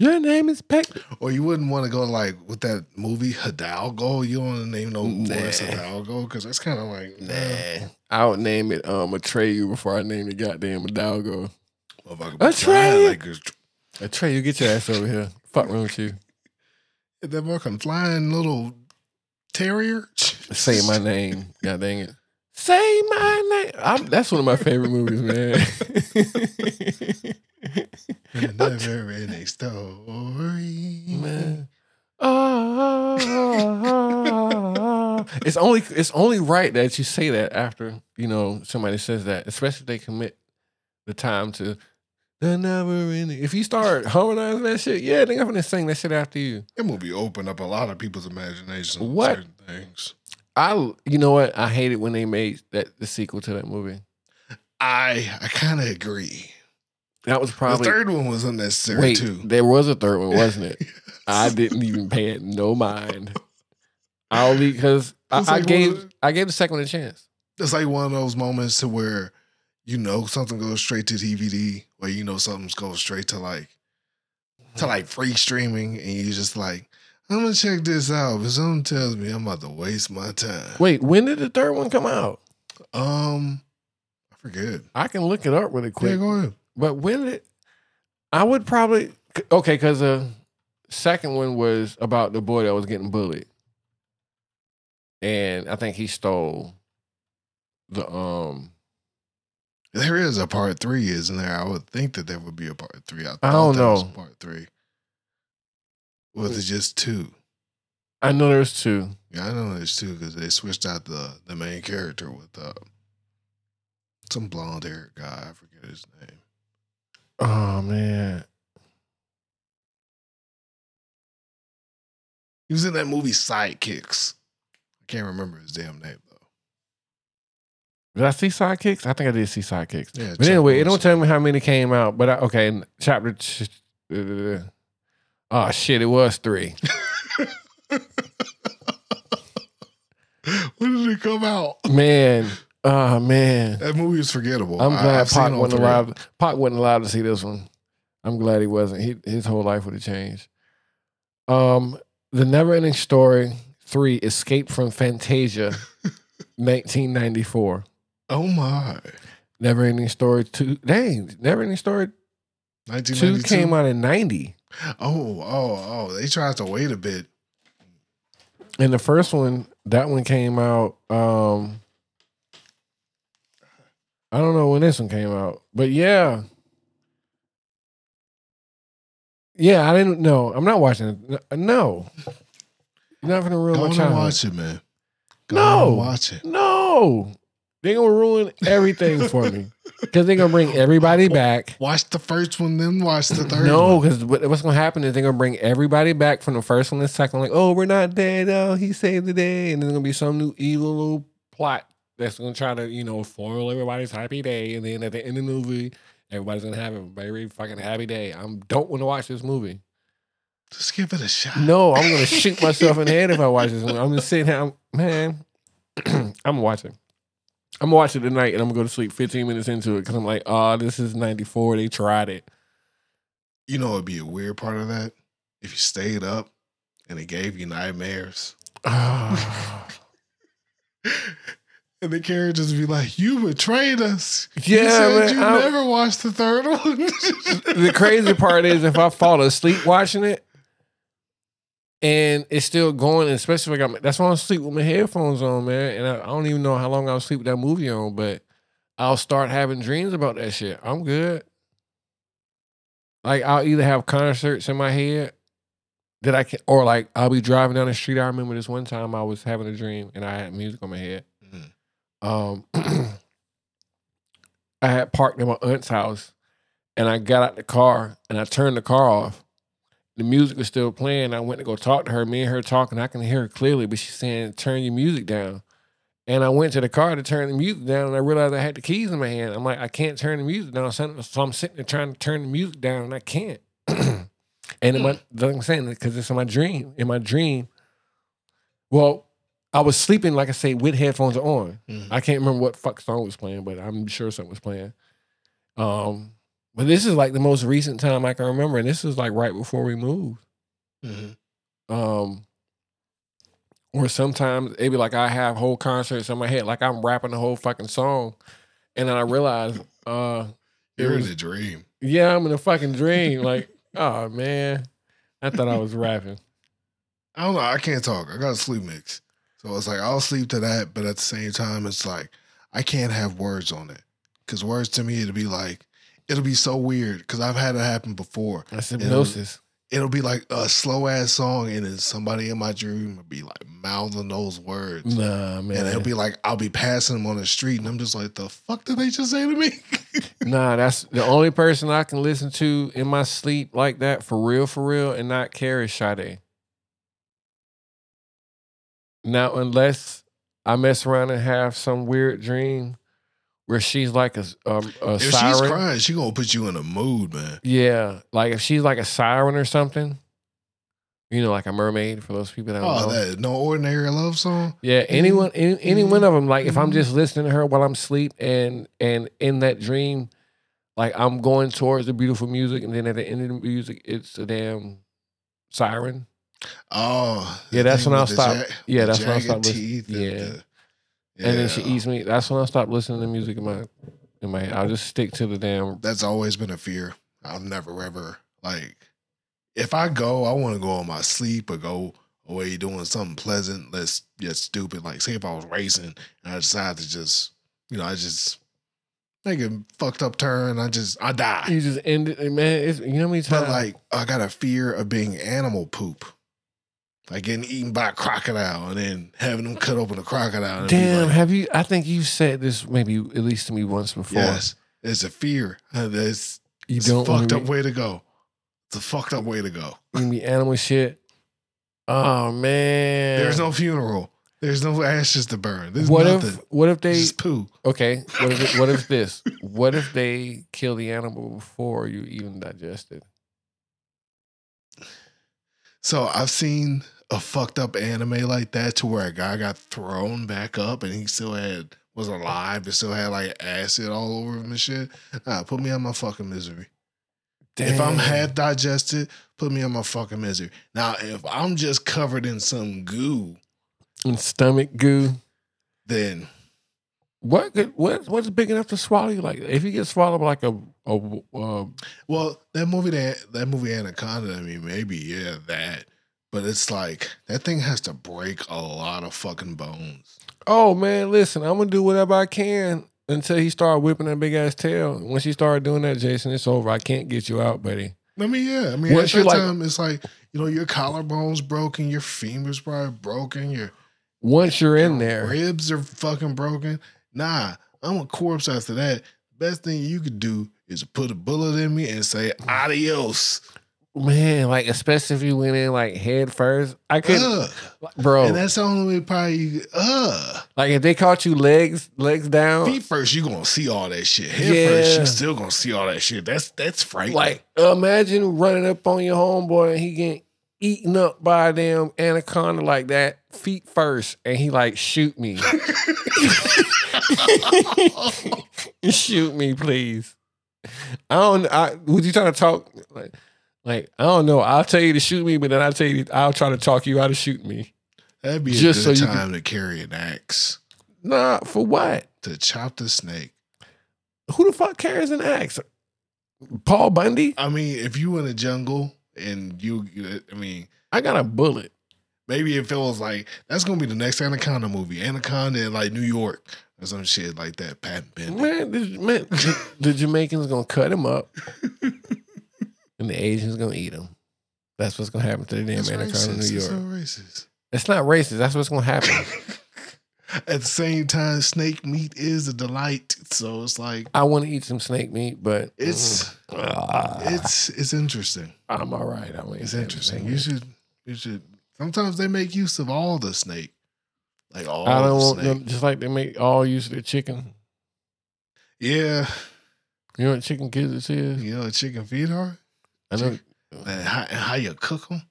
Your name is Beckett. Or you wouldn't want to go like with that movie Hidalgo. You don't want to name no horse Hidalgo because that's kind of like nah. I would name it Atreyu before I name the goddamn Hidalgo. Atreyu, Atreyu, get your ass over here. Fuck wrong with you? That fucking flying little terrier. Say my name. God dang it. Say my name. That's one of my favorite movies, man. The Never Ending Story. Man. It's only right that you say that after somebody says that, especially if they commit the time to The Never Ending. If you start harmonizing that shit, yeah, they're gonna sing that shit after you. It will be open up a lot of people's imagination. What certain things? You know what? I hate it when they made the sequel to that movie. I kind of agree. That was probably the third one was unnecessary too. There was a third one, wasn't it? Yes. I didn't even pay it no mind. Only because I gave the second one a chance. It's like one of those moments to where something goes straight to DVD, or something goes straight to like free streaming, and you just like, I'm gonna check this out, but something tells me I'm about to waste my time. Wait, when did the third one come out? I forget. I can look it up really quick. Yeah, go ahead. But I would probably, because the second one was about the boy that was getting bullied. And I think he stole the, There is a part 3, isn't there? I would think that there would be a part 3. I don't know. Was part 3. Was it just 2? I know there's 2. Yeah, I know there's 2 because they switched out the main character with some blonde haired guy. I forget his name. Oh, man. He was in that movie Sidekicks. I can't remember his damn name, though. Did I see Sidekicks? I think I did see Sidekicks. Yeah, but anyway, it don't tell me how many came out. But, chapter... Oh, shit, it was 3. When did it come out? Man... Oh, man. That movie is forgettable. I'm glad Pac wasn't alive. Pac wasn't allowed to see this one. I'm glad he wasn't. His whole life would have changed. The Never Ending Story 3: Escape from Fantasia, 1994. Oh, my. Never Ending Story 2. Dang, Never Ending Story 2 came out in 90. Oh. They tried to wait a bit. And the first one, that one came out... I don't know when this one came out, but yeah. Yeah, I didn't know. I'm not watching it. No. You're not going to ruin my childhood. Don't watch it, man. Go watch it. No. They're going to ruin everything for me. Because they're going to bring everybody back. Watch the first one, then watch the third one. No, because what's going to happen is they're going to bring everybody back from the first one and second. Like, oh, we're not dead. Oh, he saved the day. And there's going to be some new evil little plot that's going to try to, you know, foil everybody's happy day. And then at the end of the movie, everybody's going to have a very fucking happy day. I don't want to watch this movie. Just give it a shot. No, I'm going to shoot myself in the head if I watch this movie. I'm just sitting here. I'm watching. I'm going to watch it tonight, and I'm going to go to sleep 15 minutes into it because I'm like, oh, this is 94. They tried it. You know what would be a weird part of that? If you stayed up and it gave you nightmares. Oh. And the characters would be like, you betrayed us. Yeah, you said man, you never watched the third one. The crazy part is if I fall asleep watching it, and it's still going, especially if I got, that's why I sleep with my headphones on, man. And I don't even know how long I'll sleep with that movie on, but I'll start having dreams about that shit. I'm good. Like, I'll either have concerts in my head that I can, or like, I'll be driving down the street. I remember this one time I was having a dream and I had music on my head. Mm-hmm. I had parked in my aunt's house and I got out the car and I turned the car off. The music was still playing. I went to go talk to her. Me and her talking. I can hear her clearly, but she's saying, turn your music down. And I went to the car to turn the music down, and I realized I had the keys in my hand. I'm like, I can't turn the music down. So I'm sitting there trying to turn the music down, and I can't. And I'm saying that because it's in my dream. In my dream, well, I was sleeping, like I say, with headphones on. Mm-hmm. I can't remember what fuck song was playing, but I'm sure something was playing. But this is like the most recent time I can remember, and this is like right before we moved. Mm-hmm. Or sometimes it'd be like I have whole concerts in my head, like I'm rapping the whole fucking song, and then I realize you're in a dream. Yeah, I'm in a fucking dream. Like, oh man, I thought I was rapping. I don't know. I can't talk. I got a sleep mix, so it's like I'll sleep to that, but at the same time, it's like I can't have words on it because words to me it'd be like. It'll be so weird because I've had it happen before. That's hypnosis. It'll be like a slow ass song, and then somebody in my dream will be like mouthing those words. Nah, man. And it'll be like I'll be passing them on the street, and I'm just like, the fuck did they just say to me? Nah, that's the only person I can listen to in my sleep like that for real, and not care is Sade. Now, unless I mess around and have some weird dream. Where she's like a if siren. If she's crying, she gonna put you in a mood, man. Yeah. Like if she's like a siren or something, you know, like a mermaid for those people that don't know. Oh, that No Ordinary Love song? Yeah, anyone, any one of them. Like if I'm just listening to her while I'm asleep and in that dream, like I'm going towards the beautiful music and then at the end of the music, it's a damn siren. Oh. Yeah, that's when I'll stop. Yeah, that's when I'll stop listening. Yeah. Yeah. And then she eats me. That's when I stopped listening to music in my. I'll just stick to the damn. That's always been a fear. I'll never ever like. If I go, I want to go on my sleep or go away doing something pleasant. Less just stupid. Like say if I was racing and I decided to just, you know, I just make a fucked up turn. I die. You just end it, man. It's, you know what I mean? But like I got a fear of being animal poop. Like getting eaten by a crocodile and then having them cut open a crocodile. Damn, like, have you? I think you said this maybe at least to me once before. Yes, it's a fear. It's a fucked up way to go. It's a fucked up way to go. You mean animal shit? Oh, man. There's no funeral. There's no ashes to burn. There's nothing. What if they... Just poo. Okay, what if this? What if they kill the animal before you even digest it? So I've seen a fucked up anime like that to where a guy got thrown back up and he still was alive but still had like acid all over him and shit. Nah, put me on my fucking misery. Damn. If I'm half digested, put me on my fucking misery. Now, if I'm just covered in some goo. And stomach goo. Then. What's big enough to swallow you? Like if you get swallowed like well, that movie Anaconda. I mean, maybe yeah, that. But it's like that thing has to break a lot of fucking bones. Oh man, listen, I'm gonna do whatever I can until he started whipping that big ass tail. Once he started doing that, Jason, it's over. I can't get you out, buddy. I mean, once at that time, it's like you know your collarbone's broken, your femur's probably broken, your Once you're in there, ribs are fucking broken. Nah, I'm a corpse after that. Best thing you could do is put a bullet in me and say adios. Man, like, especially if you went in like head first. I couldn't, bro. And that's the only way probably you like if they caught you legs down. Feet first, you gonna see all that shit. Head first, you still gonna see all that shit. That's frightening. Like, imagine running up on your homeboy and he getting eaten up by a damn anaconda like that, feet first, and he like, shoot me. Shoot me, please. Would you try to talk like I don't know, I'll tell you to shoot me, but then I'll try to talk you out of shooting me. That'd be just a good time to carry an axe. Nah, for what? To chop the snake. Who the fuck carries an axe? Paul Bundy? I mean, if you in the jungle and I got a bullet. Maybe it feels like that's gonna be the next Anaconda movie. Anaconda in like New York or some shit like that. Pat Bennett. Man, the Jamaicans gonna cut him up, and the Asians gonna eat him. That's what's gonna happen to the damn Anaconda in New York. It's so racist. It's not racist. That's what's gonna happen. At the same time, snake meat is a delight. So it's like I want to eat some snake meat, but it's interesting. I'm all right. It's interesting. You should. Sometimes they make use of all the snake, like all. I don't want them, just like they make all use of the chicken. Yeah, you know what chicken gizzards is? You know what chicken feet are? I know. And how you cook them?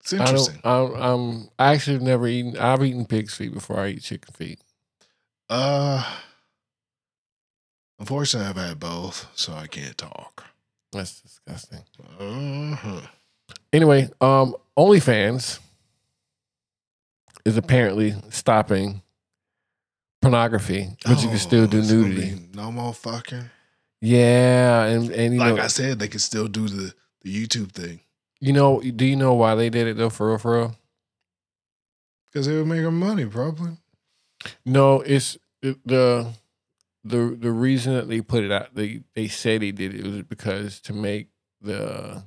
It's interesting. I actually have never eaten. I've eaten pig's feet before I eat chicken feet. Unfortunately, I've had both, so I can't talk. That's disgusting. Anyway, OnlyFans is apparently stopping pornography, but you can still do nudity. No more fucking. Yeah, and you know, I said, they can still do the YouTube thing. You know? Do you know why they did it though? For real, for real. Because they were making money, probably. No, it's the reason that they put it out. They said they did it was because to make the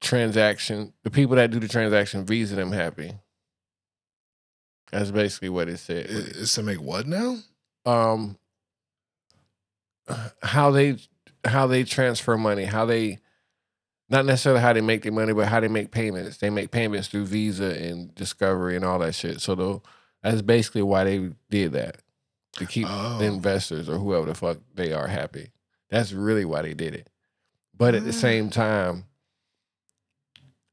transaction, the people that do the transaction visa them happy. That's basically what it said. It's to make what now? How they transfer money, how they, not necessarily how they make their money, but how they make payments. They make payments through Visa and Discovery and all that shit. So that's basically why they did that, to keep the investors or whoever the fuck they are happy. That's really why they did it. But at the same time,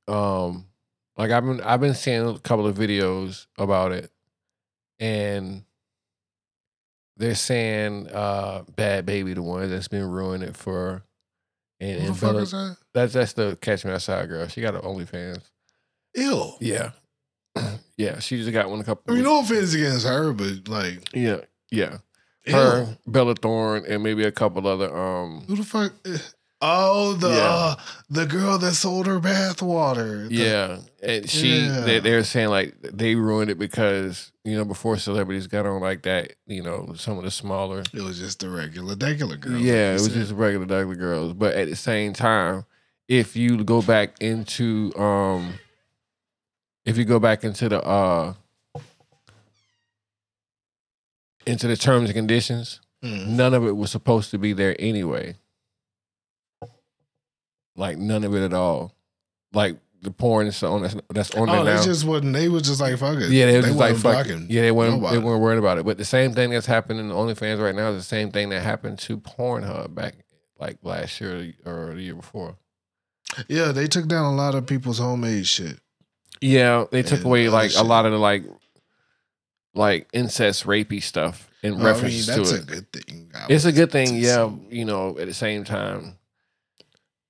like I've been seeing a couple of videos about it, and they're saying Bad Baby, the one that's been ruining it for, and the fuck is that? That's the Catch Me Outside girl. She got an OnlyFans. Ew. Yeah. Yeah, she just got one a couple. I mean, no offense against her, but like, yeah, her, ew. Bella Thorne, and maybe a couple other. Who the fuck? Oh, the girl that sold her bathwater. Yeah, and she. Yeah. They're saying like they ruined it because before celebrities got on like that, some of the smaller. It was just the regular girls. Yeah, just regular girls. But at the same time, if you go back into the terms and conditions, none of it was supposed to be there anyway. Like, none of it at all. Like, the porn is on that's on there now. Oh, they just wasn't. They was just like, fuck it. Yeah, they was just like, fuck it. Yeah, they weren't worried about it. But the same thing that's happening to OnlyFans right now is the same thing that happened to Pornhub back, like, last year or the year before. Yeah, they took down a lot of people's homemade shit. Yeah, they took away, like, a lot of the, like incest, rapey stuff in reference to it. That's a good thing. It's a good thing, yeah, at the same time.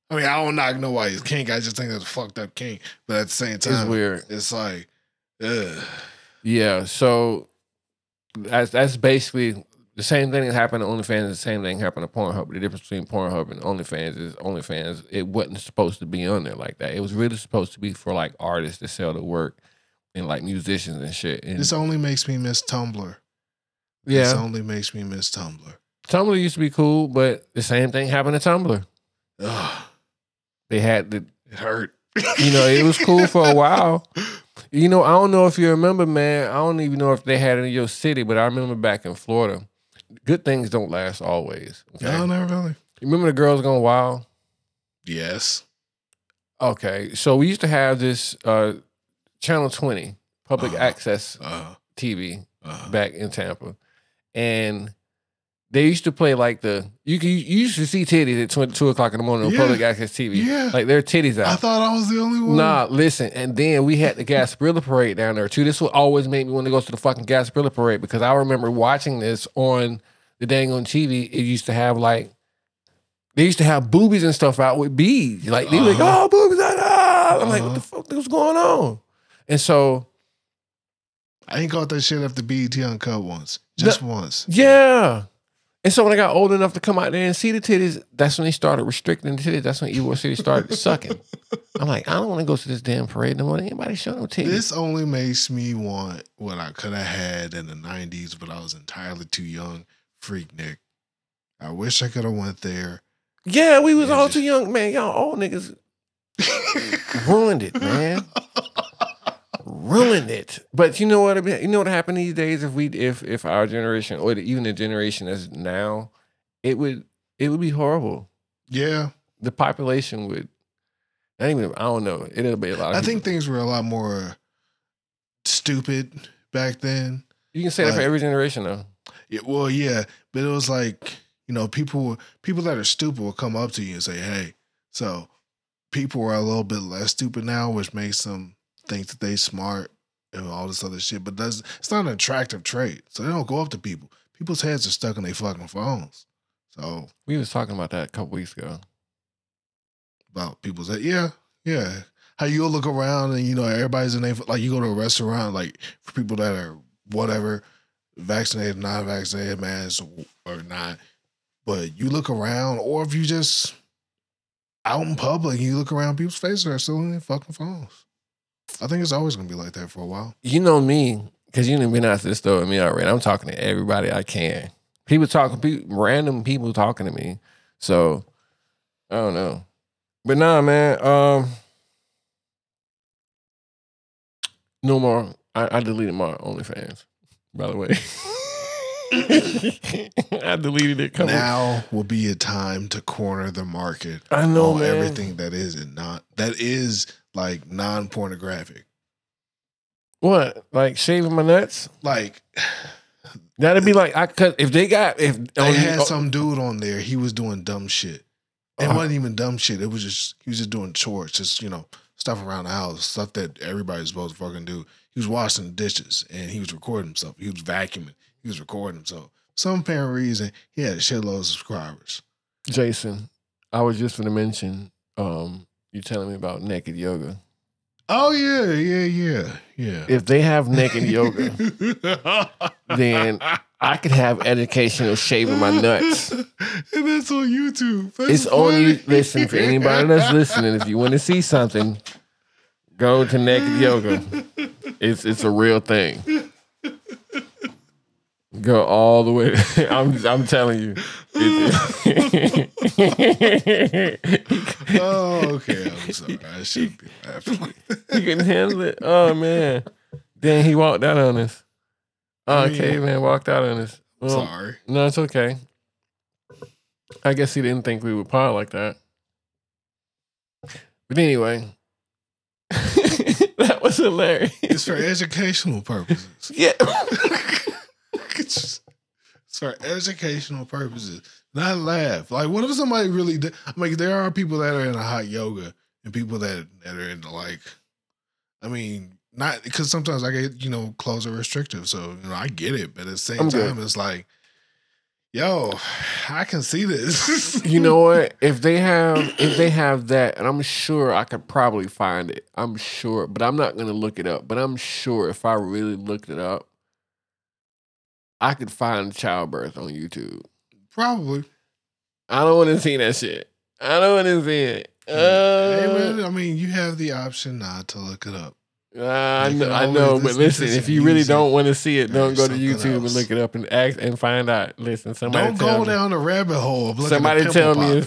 I mean, I don't knock nobody's kink. I just think that's a fucked up kink. But at the same time, it's weird. It's like, ugh. Yeah. So that's basically the same thing that happened to OnlyFans. The same thing happened to Pornhub. The difference between Pornhub and OnlyFans is OnlyFans, it wasn't supposed to be on there like that. It was really supposed to be for like artists to sell their work and like musicians and shit. And this only makes me miss Tumblr. Yeah. This only makes me miss Tumblr. Tumblr used to be cool, but the same thing happened to Tumblr. Ugh. It hurt. It was cool for a while, You know, I don't know if you remember, man. I don't even know if they had it in your city, but I remember back in Florida, good things don't last always. Okay? No, not really. You remember The Girls Gone Wild? Yes. Okay, so we used to have this Channel 20 public access TV back in Tampa, and they used to play like the you used to see titties at 2 o'clock in the morning on public access TV. Yeah, like their titties out. I thought I was the only one. Nah, listen, and then we had the Gasparilla Parade down there too. This would always make me want to go to the fucking Gasparilla Parade because I remember watching this on the dang on TV. It used to have like. They used to have boobies and stuff out with beads. Like, they were like, oh, boobies. I'm like, what the fuck was going on? And so. I ain't caught that shit after BET Uncut once. Just once. Yeah. And so when I got old enough to come out there and see the titties, that's when they started restricting the titties. That's when Ybor City started sucking. I'm like, I don't want to go to this damn parade no more. Anybody show no titties. This only makes me want what I could have had in the 90s, but I was entirely too young. Freaknik. I wish I could have went there. Yeah, we was all too young, man. Y'all old niggas ruined it, man. Ruined it. But you know what? You know what happened these days? If our generation, or even the generation that's now, it would be horrible. Yeah, the population would. Not even. I don't know. It'll be a lot. I think things were a lot more stupid back then. You can say that for every generation, though. Yeah, but it was like. You know, people that are stupid will come up to you and say, hey, so people are a little bit less stupid now, which makes them think that they smart and all this other shit. But it's not an attractive trait. So they don't go up to people. People's heads are stuck in their fucking phones. So we was talking about that a couple weeks ago. About people's head. Yeah. How you'll look around and, you know, everybody's in their, like you go to a restaurant, like for people that are whatever, vaccinated, non-vaccinated, mask or not. But you look around, or if you just out in public, you look around, people's faces are still in their fucking phones. I think it's always going to be like that for a while. You know me, because you didn't been out to this store with me already. I'm talking to everybody I can. Random people talking to me. So, I don't know. But nah, man. No more. I deleted my OnlyFans, by the way. I deleted it. Now will be a time to corner the market. I know, on man. Everything that is like non-pornographic. What? Like shaving my nuts? Like that'd be like if they had some dude on there, he was doing dumb shit. It wasn't even dumb shit. It was just he was just doing chores, just you know stuff around the house, stuff that everybody's supposed to fucking do. He was washing the dishes and he was recording himself. He was vacuuming. He was recording himself. Some apparent reason, he had a shitload of subscribers. Jason, I was just going to mention, you telling me about naked yoga. Oh, yeah. If they have naked yoga, then I could have educational shaving my nuts. And that's on YouTube. Listen, for anybody that's listening, if you want to see something, go to naked yoga. It's a real thing. Go all the way. I'm telling you. Okay. I'm sorry. I shouldn't be laughing like that. You can handle it. Oh man. Then he walked out on us. Well, sorry. No, it's okay. I guess he didn't think we would par like that. But anyway. That was hilarious. It's for educational purposes. Yeah. It's for educational purposes. Not laugh. Like, what if somebody really did? I'm like, there are people that are into hot yoga and people that are into, like, I mean, not because sometimes I get, you know, clothes are restrictive. So, you know, I get it. But at the same time, it's like, yo, I can see this. You know what? If they have that, and I'm sure I could probably find it. I'm sure. But I'm not going to look it up. But I'm sure if I really looked it up, I could find childbirth on YouTube. Probably. I don't want to see that shit. I don't want to see it. I mean, you have the option not to look it up. I know, but listen, if you really don't want to see it, don't go to YouTube and look it up and ask and find out. Listen, don't go down the rabbit hole. Somebody tell me,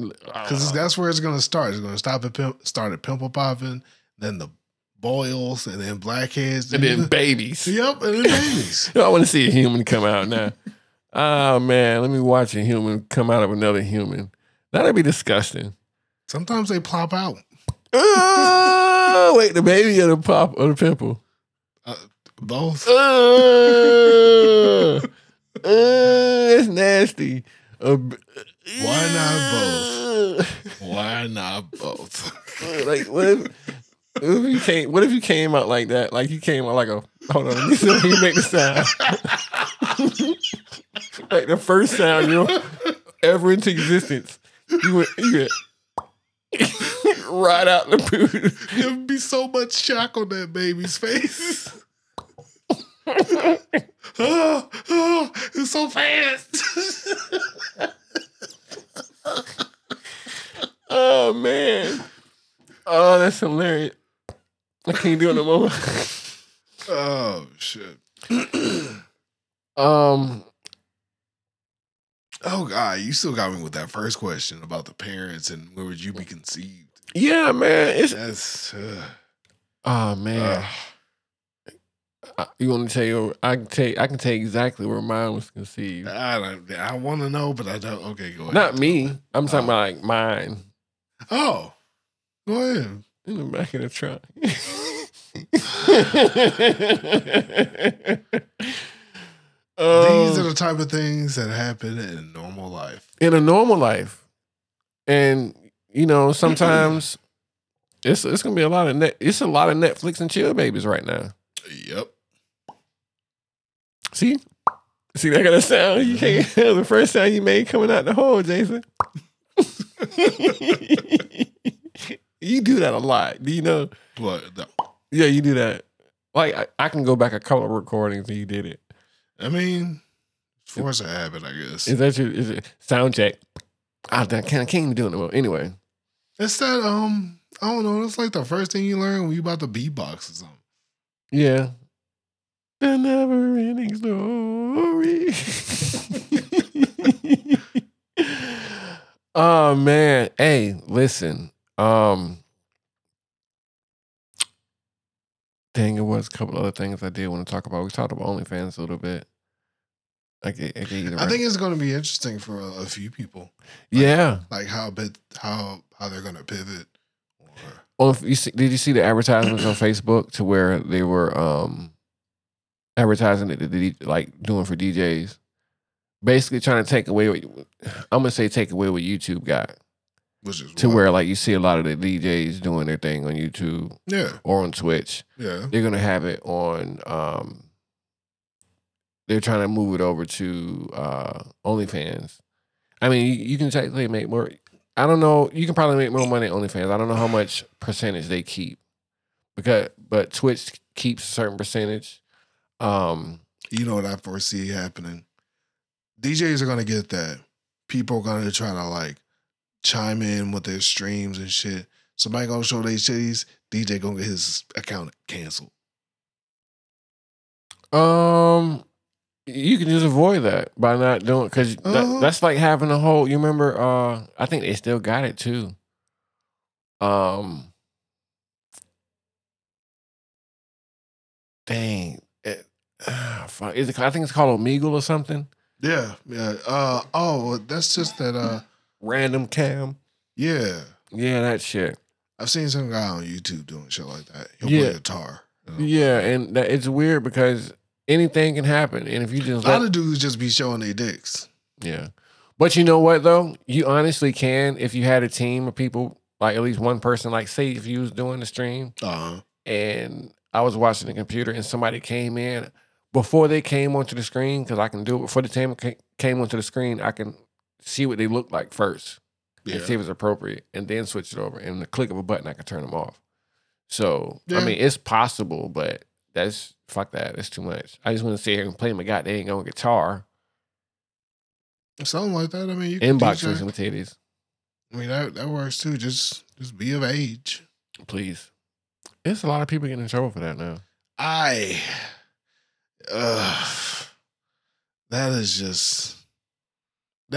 because that's where it's going to start. It's going to start at pimple popping, then the boils and then blackheads. And then babies. Yep, and then babies. I want to see a human come out now. Oh, man, let me watch a human come out of another human. That'd be disgusting. Sometimes they plop out. Oh, wait, the baby or the pop or the pimple? Both. It's nasty. Why not both? Why not both? Like, what if you came out like that? Like, you came out like a... Hold on, you make the sound. Like, the first sound you ever into existence. You went right out the boot. There would be so much shock on that baby's face. Oh, it's so fast. Oh, man. Oh, that's hilarious. I can't do it no more. Oh, shit. Oh, God, you still got me with that first question about the parents and where would you be conceived? Yeah, man. Oh, man. You want to tell you? I can tell you exactly where mine was conceived. I want to know, but I don't. Okay, go ahead. Not me. I'm talking about like mine. Oh, go ahead. In the back of the truck. These are the type of things that happen in normal life. In a normal life, and you know, sometimes it's gonna be a lot of Netflix and chill babies right now. Yep. See that kind of sound you can't hear the first sound you made coming out the hole, Jason. You do that a lot. Do you know? What? No. Yeah, you do that. Like I can go back a couple of recordings and you did it. I mean, force a habit, I guess. Is that your sound check? I can't even do it no more. Anyway, it's that I don't know. It's like the first thing you learn when you about to beatbox or something. Yeah. The never ending story. Oh, man. Hey, listen. Dang, it was a couple other things I did want to talk about. We talked about OnlyFans a little bit. I think it's going to be interesting for a few people. Yeah. Like how they're going to pivot. Well, did you see the advertisements on Facebook to where they were advertising it, like doing for DJs, basically trying to take away? Take away what YouTube got, which is to where like you see a lot of the DJs doing their thing on YouTube, yeah, or on Twitch. Yeah, they're gonna have it on. They're trying to move it over to OnlyFans. I mean, you can technically make more. I don't know. You can probably make more money on OnlyFans. I don't know how much percentage they keep, but Twitch keeps a certain percentage. You know what I foresee happening? DJs are gonna get that. People are gonna try to like chime in with their streams and shit. Somebody gonna show their shitties. DJ gonna get his account canceled. You can just avoid that by not doing it, because that's like having a whole. You remember? I think they still got it too. Dang it! Fuck, I think it's called Omegle or something. Yeah. That's just that. Random cam. Yeah, that shit. I've seen some guy on YouTube doing shit like that. He'll play guitar. Yeah, and that, it's weird because anything can happen, and if you just a lot of dudes just be showing their dicks. Yeah, but you know what though? You honestly can if you had a team of people, like at least one person. Like, say if you was doing the stream, and I was watching the computer, and somebody came in before they came onto the screen, because I can do it before the team came onto the screen. I can see what they look like first, and see if it's appropriate, and then switch it over. And the click of a button, I can turn them off. So I mean, it's possible, but fuck that. That's too much. I just want to sit here and play my goddamn on guitar. Something like that. I mean, you can inbox with some titties. I mean, that works too. Just be of age, please. There's a lot of people getting in trouble for that now.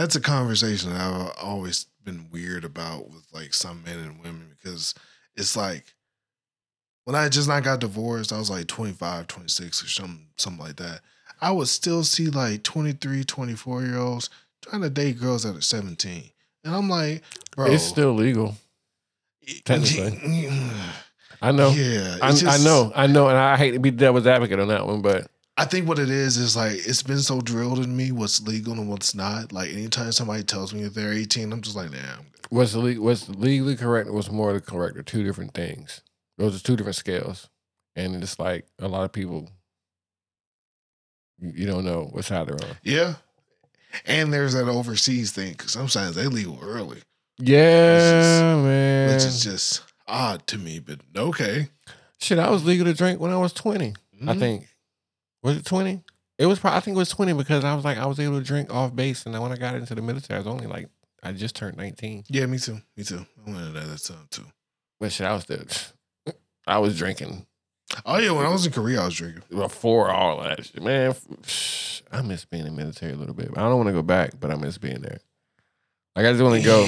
That's a conversation that I've always been weird about with like some men and women, because it's like when I just not got divorced, I was like 25, 26 or something like that. I would still see like 23, 24-year-olds trying to date girls that are 17. And I'm like, bro. It's still legal. Technically. I know. Yeah. I know. And I hate to be devil's advocate on that one, but. I think what it is like, it's been so drilled in me what's legal and what's not. Like, anytime somebody tells me that they're 18, I'm just like, nah, I'm good. What's legally correct and what's morally correct are two different things. Those are two different scales. And it's like a lot of people, you don't know what side they're on. Yeah. And there's that overseas thing, because sometimes they legal early. Yeah, man. Which is just odd to me, but okay. Shit, I was legal to drink when I was 20, I think. Was it 20? It was. I think it was 20 because I was like, I was able to drink off base, and then when I got into the military, I was only like, I just turned 19. Yeah, me too. I went into that time too. But shit, I was drinking. Oh yeah, when I was in Korea, I was drinking before all that shit. Man, I miss being in the military a little bit. I don't want to go back, but I miss being there. Like I just want to go.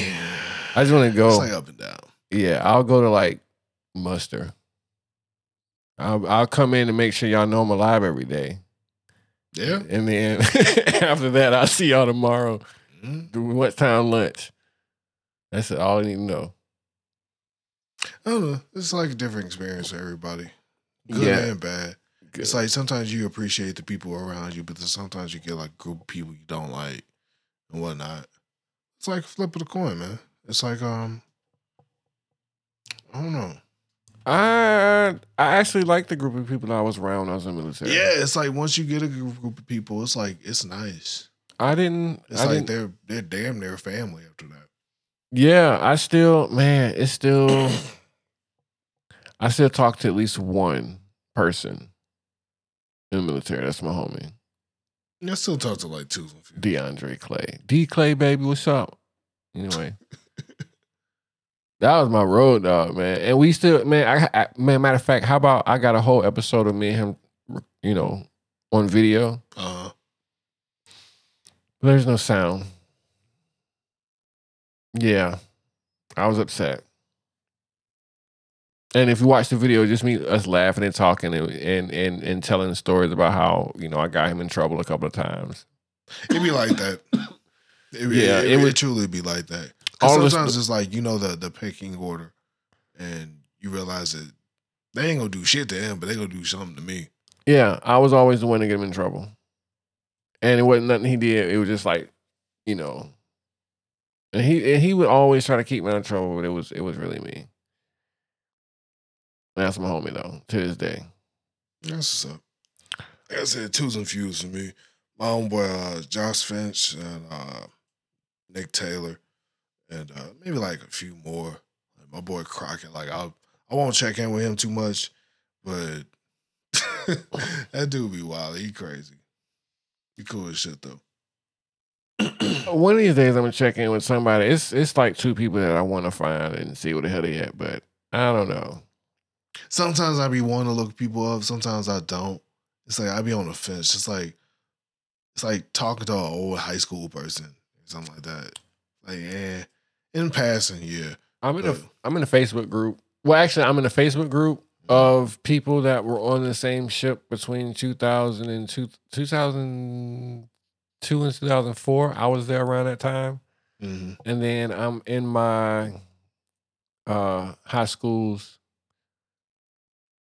I just want to go. It's like up and down. Yeah, I'll go to like muster. I'll come in and make sure y'all know I'm alive every day. Yeah. And then after that, I'll see y'all tomorrow. Mm-hmm. What time lunch? That's all I need to know. I don't know. It's like a different experience for everybody. Good and bad. Good. It's like sometimes you appreciate the people around you, but then sometimes you get like a group of people you don't like and whatnot. It's like a flip of the coin, man. It's like, I don't know. I actually like the group of people that I was around when I was in the military. Yeah, it's like once you get a group of people, it's like, it's nice. It's like they're damn near family after that. Yeah, I still talk to at least one person in the military. That's my homie. I still talk to like two. DeAndre Clay. D Clay, baby, what's up? Anyway. That was my road dog, man. And we still, man. Matter of fact, how about I got a whole episode of me and him, you know, on video. Uh-huh. There's no sound. Yeah, I was upset. And if you watch the video, just me us laughing and talking and telling stories about how, you know, I got him in trouble a couple of times. It'd be like that. It would truly be like that. Sometimes it's like, you know, the pecking order, and you realize that they ain't gonna do shit to him, but they gonna do something to me. Yeah, I was always the one to get him in trouble, and it wasn't nothing he did. It was just like, you know, and he would always try to keep me out of trouble, but it was really me. That's my homie though, to this day. That's what's up. Like I said, two's infused for me. My own boy Josh Finch and Nick Taylor. And maybe like a few more. Like my boy Crockett, like I won't check in with him too much, but that dude be wild. He crazy. He cool as shit though. One of these days I'm gonna check in with somebody. It's like two people that I want to find and see what the hell they at, but I don't know. Sometimes I be wanting to look people up. Sometimes I don't. It's like I be on the fence. It's like talking to an old high school person or something like that. Like yeah. In passing, yeah. I'm in a Facebook group. Well, actually, I'm in a Facebook group of people that were on the same ship between 2002 and 2004. I was there around that time. Mm-hmm. And then I'm in my high school's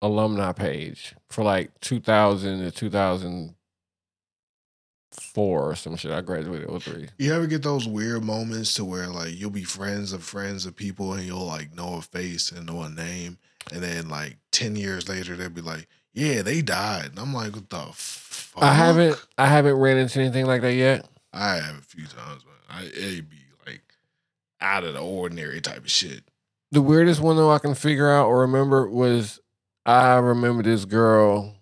alumni page for like 2000 to 2004 or some shit. I graduated in 2003. You ever get those weird moments to where like you'll be friends of people and you'll like know a face and know a name, and then like 10 years later they'll be like, yeah, they died, and I'm like, what the fuck? I haven't ran into anything like that yet. I have a few times, man. It'd be like out of the ordinary type of shit. The weirdest one though I can figure out or remember was I remember this girl.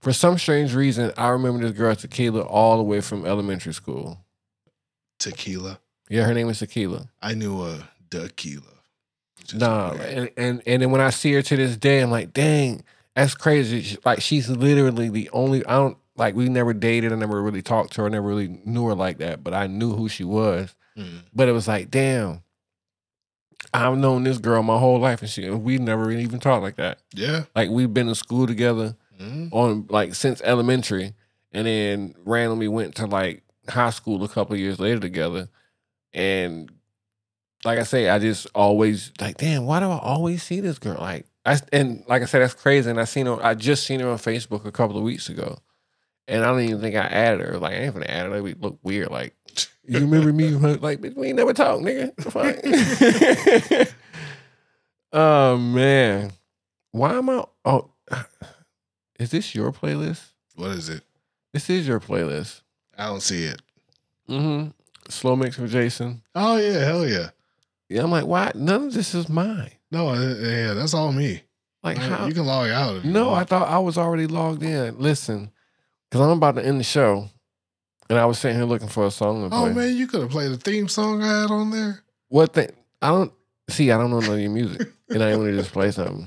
For some strange reason, I remember this girl, Tequila, all the way from elementary school. Tequila? Yeah, her name is Tequila. I knew a Tequila. Nah, and then when I see her to this day, I'm like, dang, that's crazy. Like, she's literally the only, we never dated, I never really talked to her, I never really knew her like that, but I knew who she was. Mm. But it was like, damn, I've known this girl my whole life, and we never even talked like that. Yeah. Like, we've been in school together on like since elementary, and then randomly went to like high school a couple of years later together. And like I say, I just always like, damn, why do I always see this girl? Like, like I said, that's crazy. And I just seen her on Facebook a couple of weeks ago. And I don't even think I added her. Like, I ain't gonna add her. Like, we look weird. Like, you remember me? Like, bitch, we ain't never talked, nigga. Oh, man. Why am I... Oh, is this your playlist? What is it? This is your playlist. I don't see it. Mm-hmm. Slow Mix with Jason. Oh, yeah. Hell yeah. Yeah, I'm like, why? None of this is mine. No, yeah, that's all me. Like, man, how? You can log out if you want. I thought I was already logged in. Listen, because I'm about to end the show, and I was sitting here looking for a song to play. Oh, man, you could have played the theme song I had on there. What thing? I don't know none of your music, and I didn't want to just play something.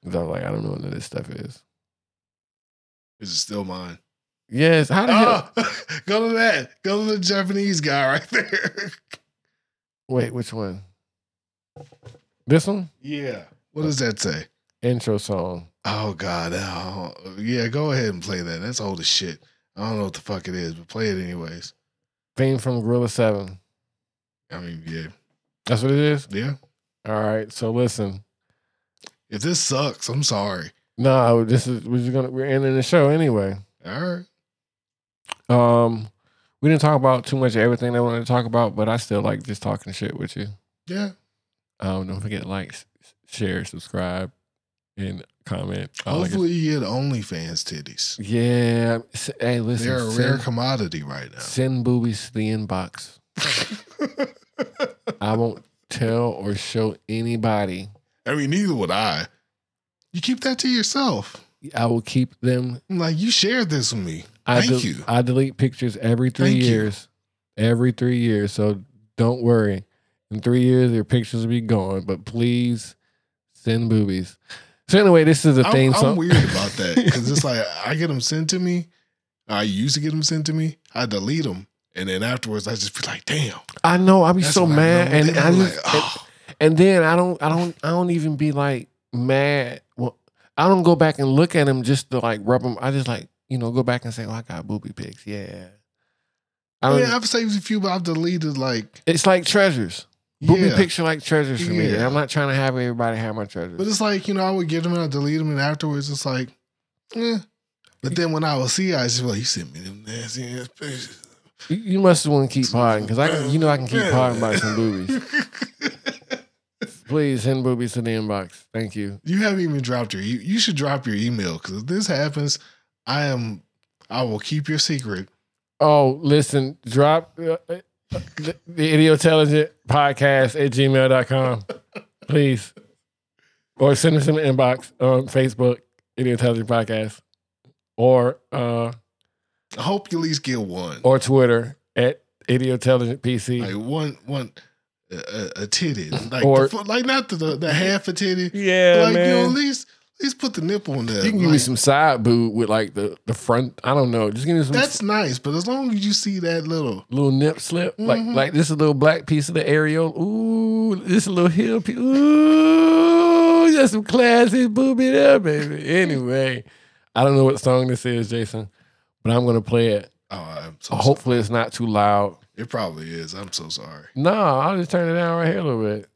Because I was like, I don't know what none of this stuff is. Is it still mine? Yes. How the hell? Go to that. Go to the Japanese guy right there. Wait, which one? This one? Yeah. What does that say? Intro song. Oh, God. Oh, yeah, go ahead and play that. That's old as shit. I don't know what the fuck it is, but play it anyways. Theme from Gorilla 7. I mean, yeah. That's what it is? Yeah. All right, so listen. If this sucks, I'm sorry. No, we're ending the show anyway. All right. We didn't talk about too much of everything they wanted to talk about, but I still like just talking shit with you. Yeah. Don't forget to like, share, subscribe, and comment. Hopefully you get OnlyFans titties. Yeah. Hey, listen. They're a rare commodity right now. Send boobies to the inbox. I won't tell or show anybody. I mean, neither would I. You keep that to yourself. I will keep them. I'm like, you shared this with me. Thank you. I delete pictures every 3 years. Every 3 years. So don't worry. In 3 years, your pictures will be gone, but please send boobies. So anyway, this is a theme song. I'm weird about that because it's like I get them sent to me. I used to get them sent to me. I delete them, and then afterwards, I just be like, "Damn!" I know I be so mad, and I just, like, oh. And then I don't even be like mad. Well, I don't go back and look at them just to like rub them. I just like go back and say, "Oh, I got booby pics." Yeah. I've saved a few, but I've deleted like it's like treasures. Booby picture like treasures for me. I'm not trying to have everybody have my treasures. But it's like, I would get them and I delete them, and afterwards it's like, But then when I will see, I just be like, you sent me them nasty ass pictures. You must want to keep podding because I can keep podding about some boobies. Please send boobies to the inbox. Thank you. You haven't even dropped your. You should drop your email because if this happens, I will keep your secret. Oh, listen, drop. The Idiotelligent Podcast at gmail.com. Please. Or send us in the inbox on Facebook, Idiotelligent Podcast. Or I hope you at least get one. Or Twitter at Idiotelligent PC. Like one a titty. Like, or, like not the half a titty. Yeah. Like, man. At least put the nipple on there. You can give me some side boob with like the front. I don't know. Just give me some. That's nice, but as long as you see that little nip slip, like this is a little black piece of the areola. Ooh, this is a little heel piece. Ooh, that's some classy boobie there, baby. Anyway, I don't know what song this is, Jason, but I'm gonna play it. Oh, I'm so hopefully sorry. It's not too loud. It probably is. I'm so sorry. No, I'll just turn it down right here a little bit.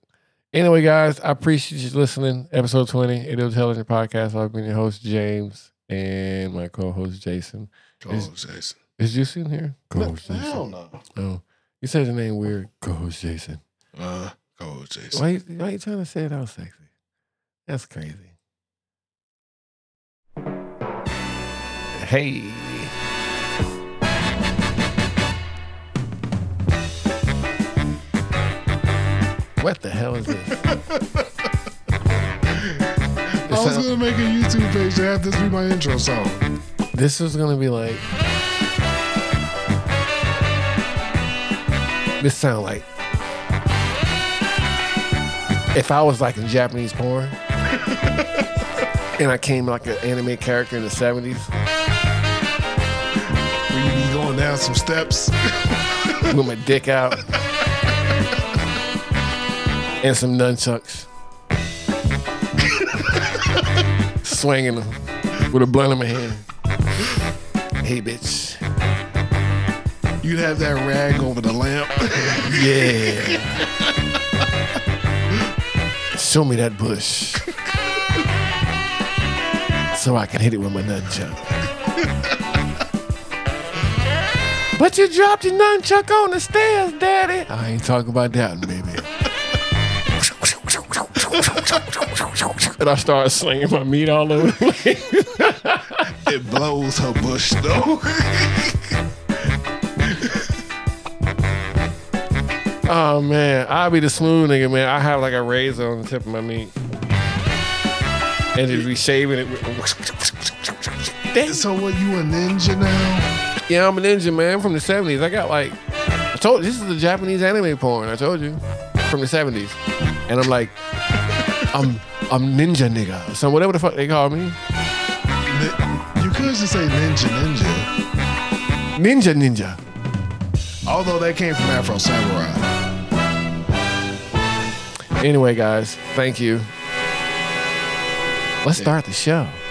Anyway, guys, I appreciate you listening. Episode 20, Idiotelligent Podcast. I've been your host, James, and my co-host, Jason. Is Juicy in here? Co-host Jason. Hell no. Oh, you said the name weird. Co-host Jason. Co-host Jason. Why you trying to say it all sexy? That's crazy. Hey. What the hell is this? I was going to make a YouTube page to have this be my intro song. This was going to be like... This sound like... If I was like in Japanese porn, and I came like an anime character in the 70s. Where you be going down some steps. With my dick out. and some nunchucks. Swinging them with a blunt in my hand. Hey, bitch. You'd have that rag over the lamp. Yeah. Show me that bush. So I can hit it with my nunchuck. But you dropped your nunchuck on the stairs, Daddy. I ain't talking about that, baby. And I started slinging my meat all over the place. It blows her bush, though. Oh, man. I'll be the smooth nigga, man. I have like a razor on the tip of my meat. And just be shaving it. So what, you a ninja now? Yeah, I'm a ninja, man. I'm from the 70s. I got like... I told you, this is the Japanese anime porn. I told you. From the 70s. And I'm like... I'm ninja nigga. So whatever the fuck they call me. You could just say ninja ninja. Ninja ninja. Although that came from Afro Samurai. Anyway, guys. Thank you. Let's start the show.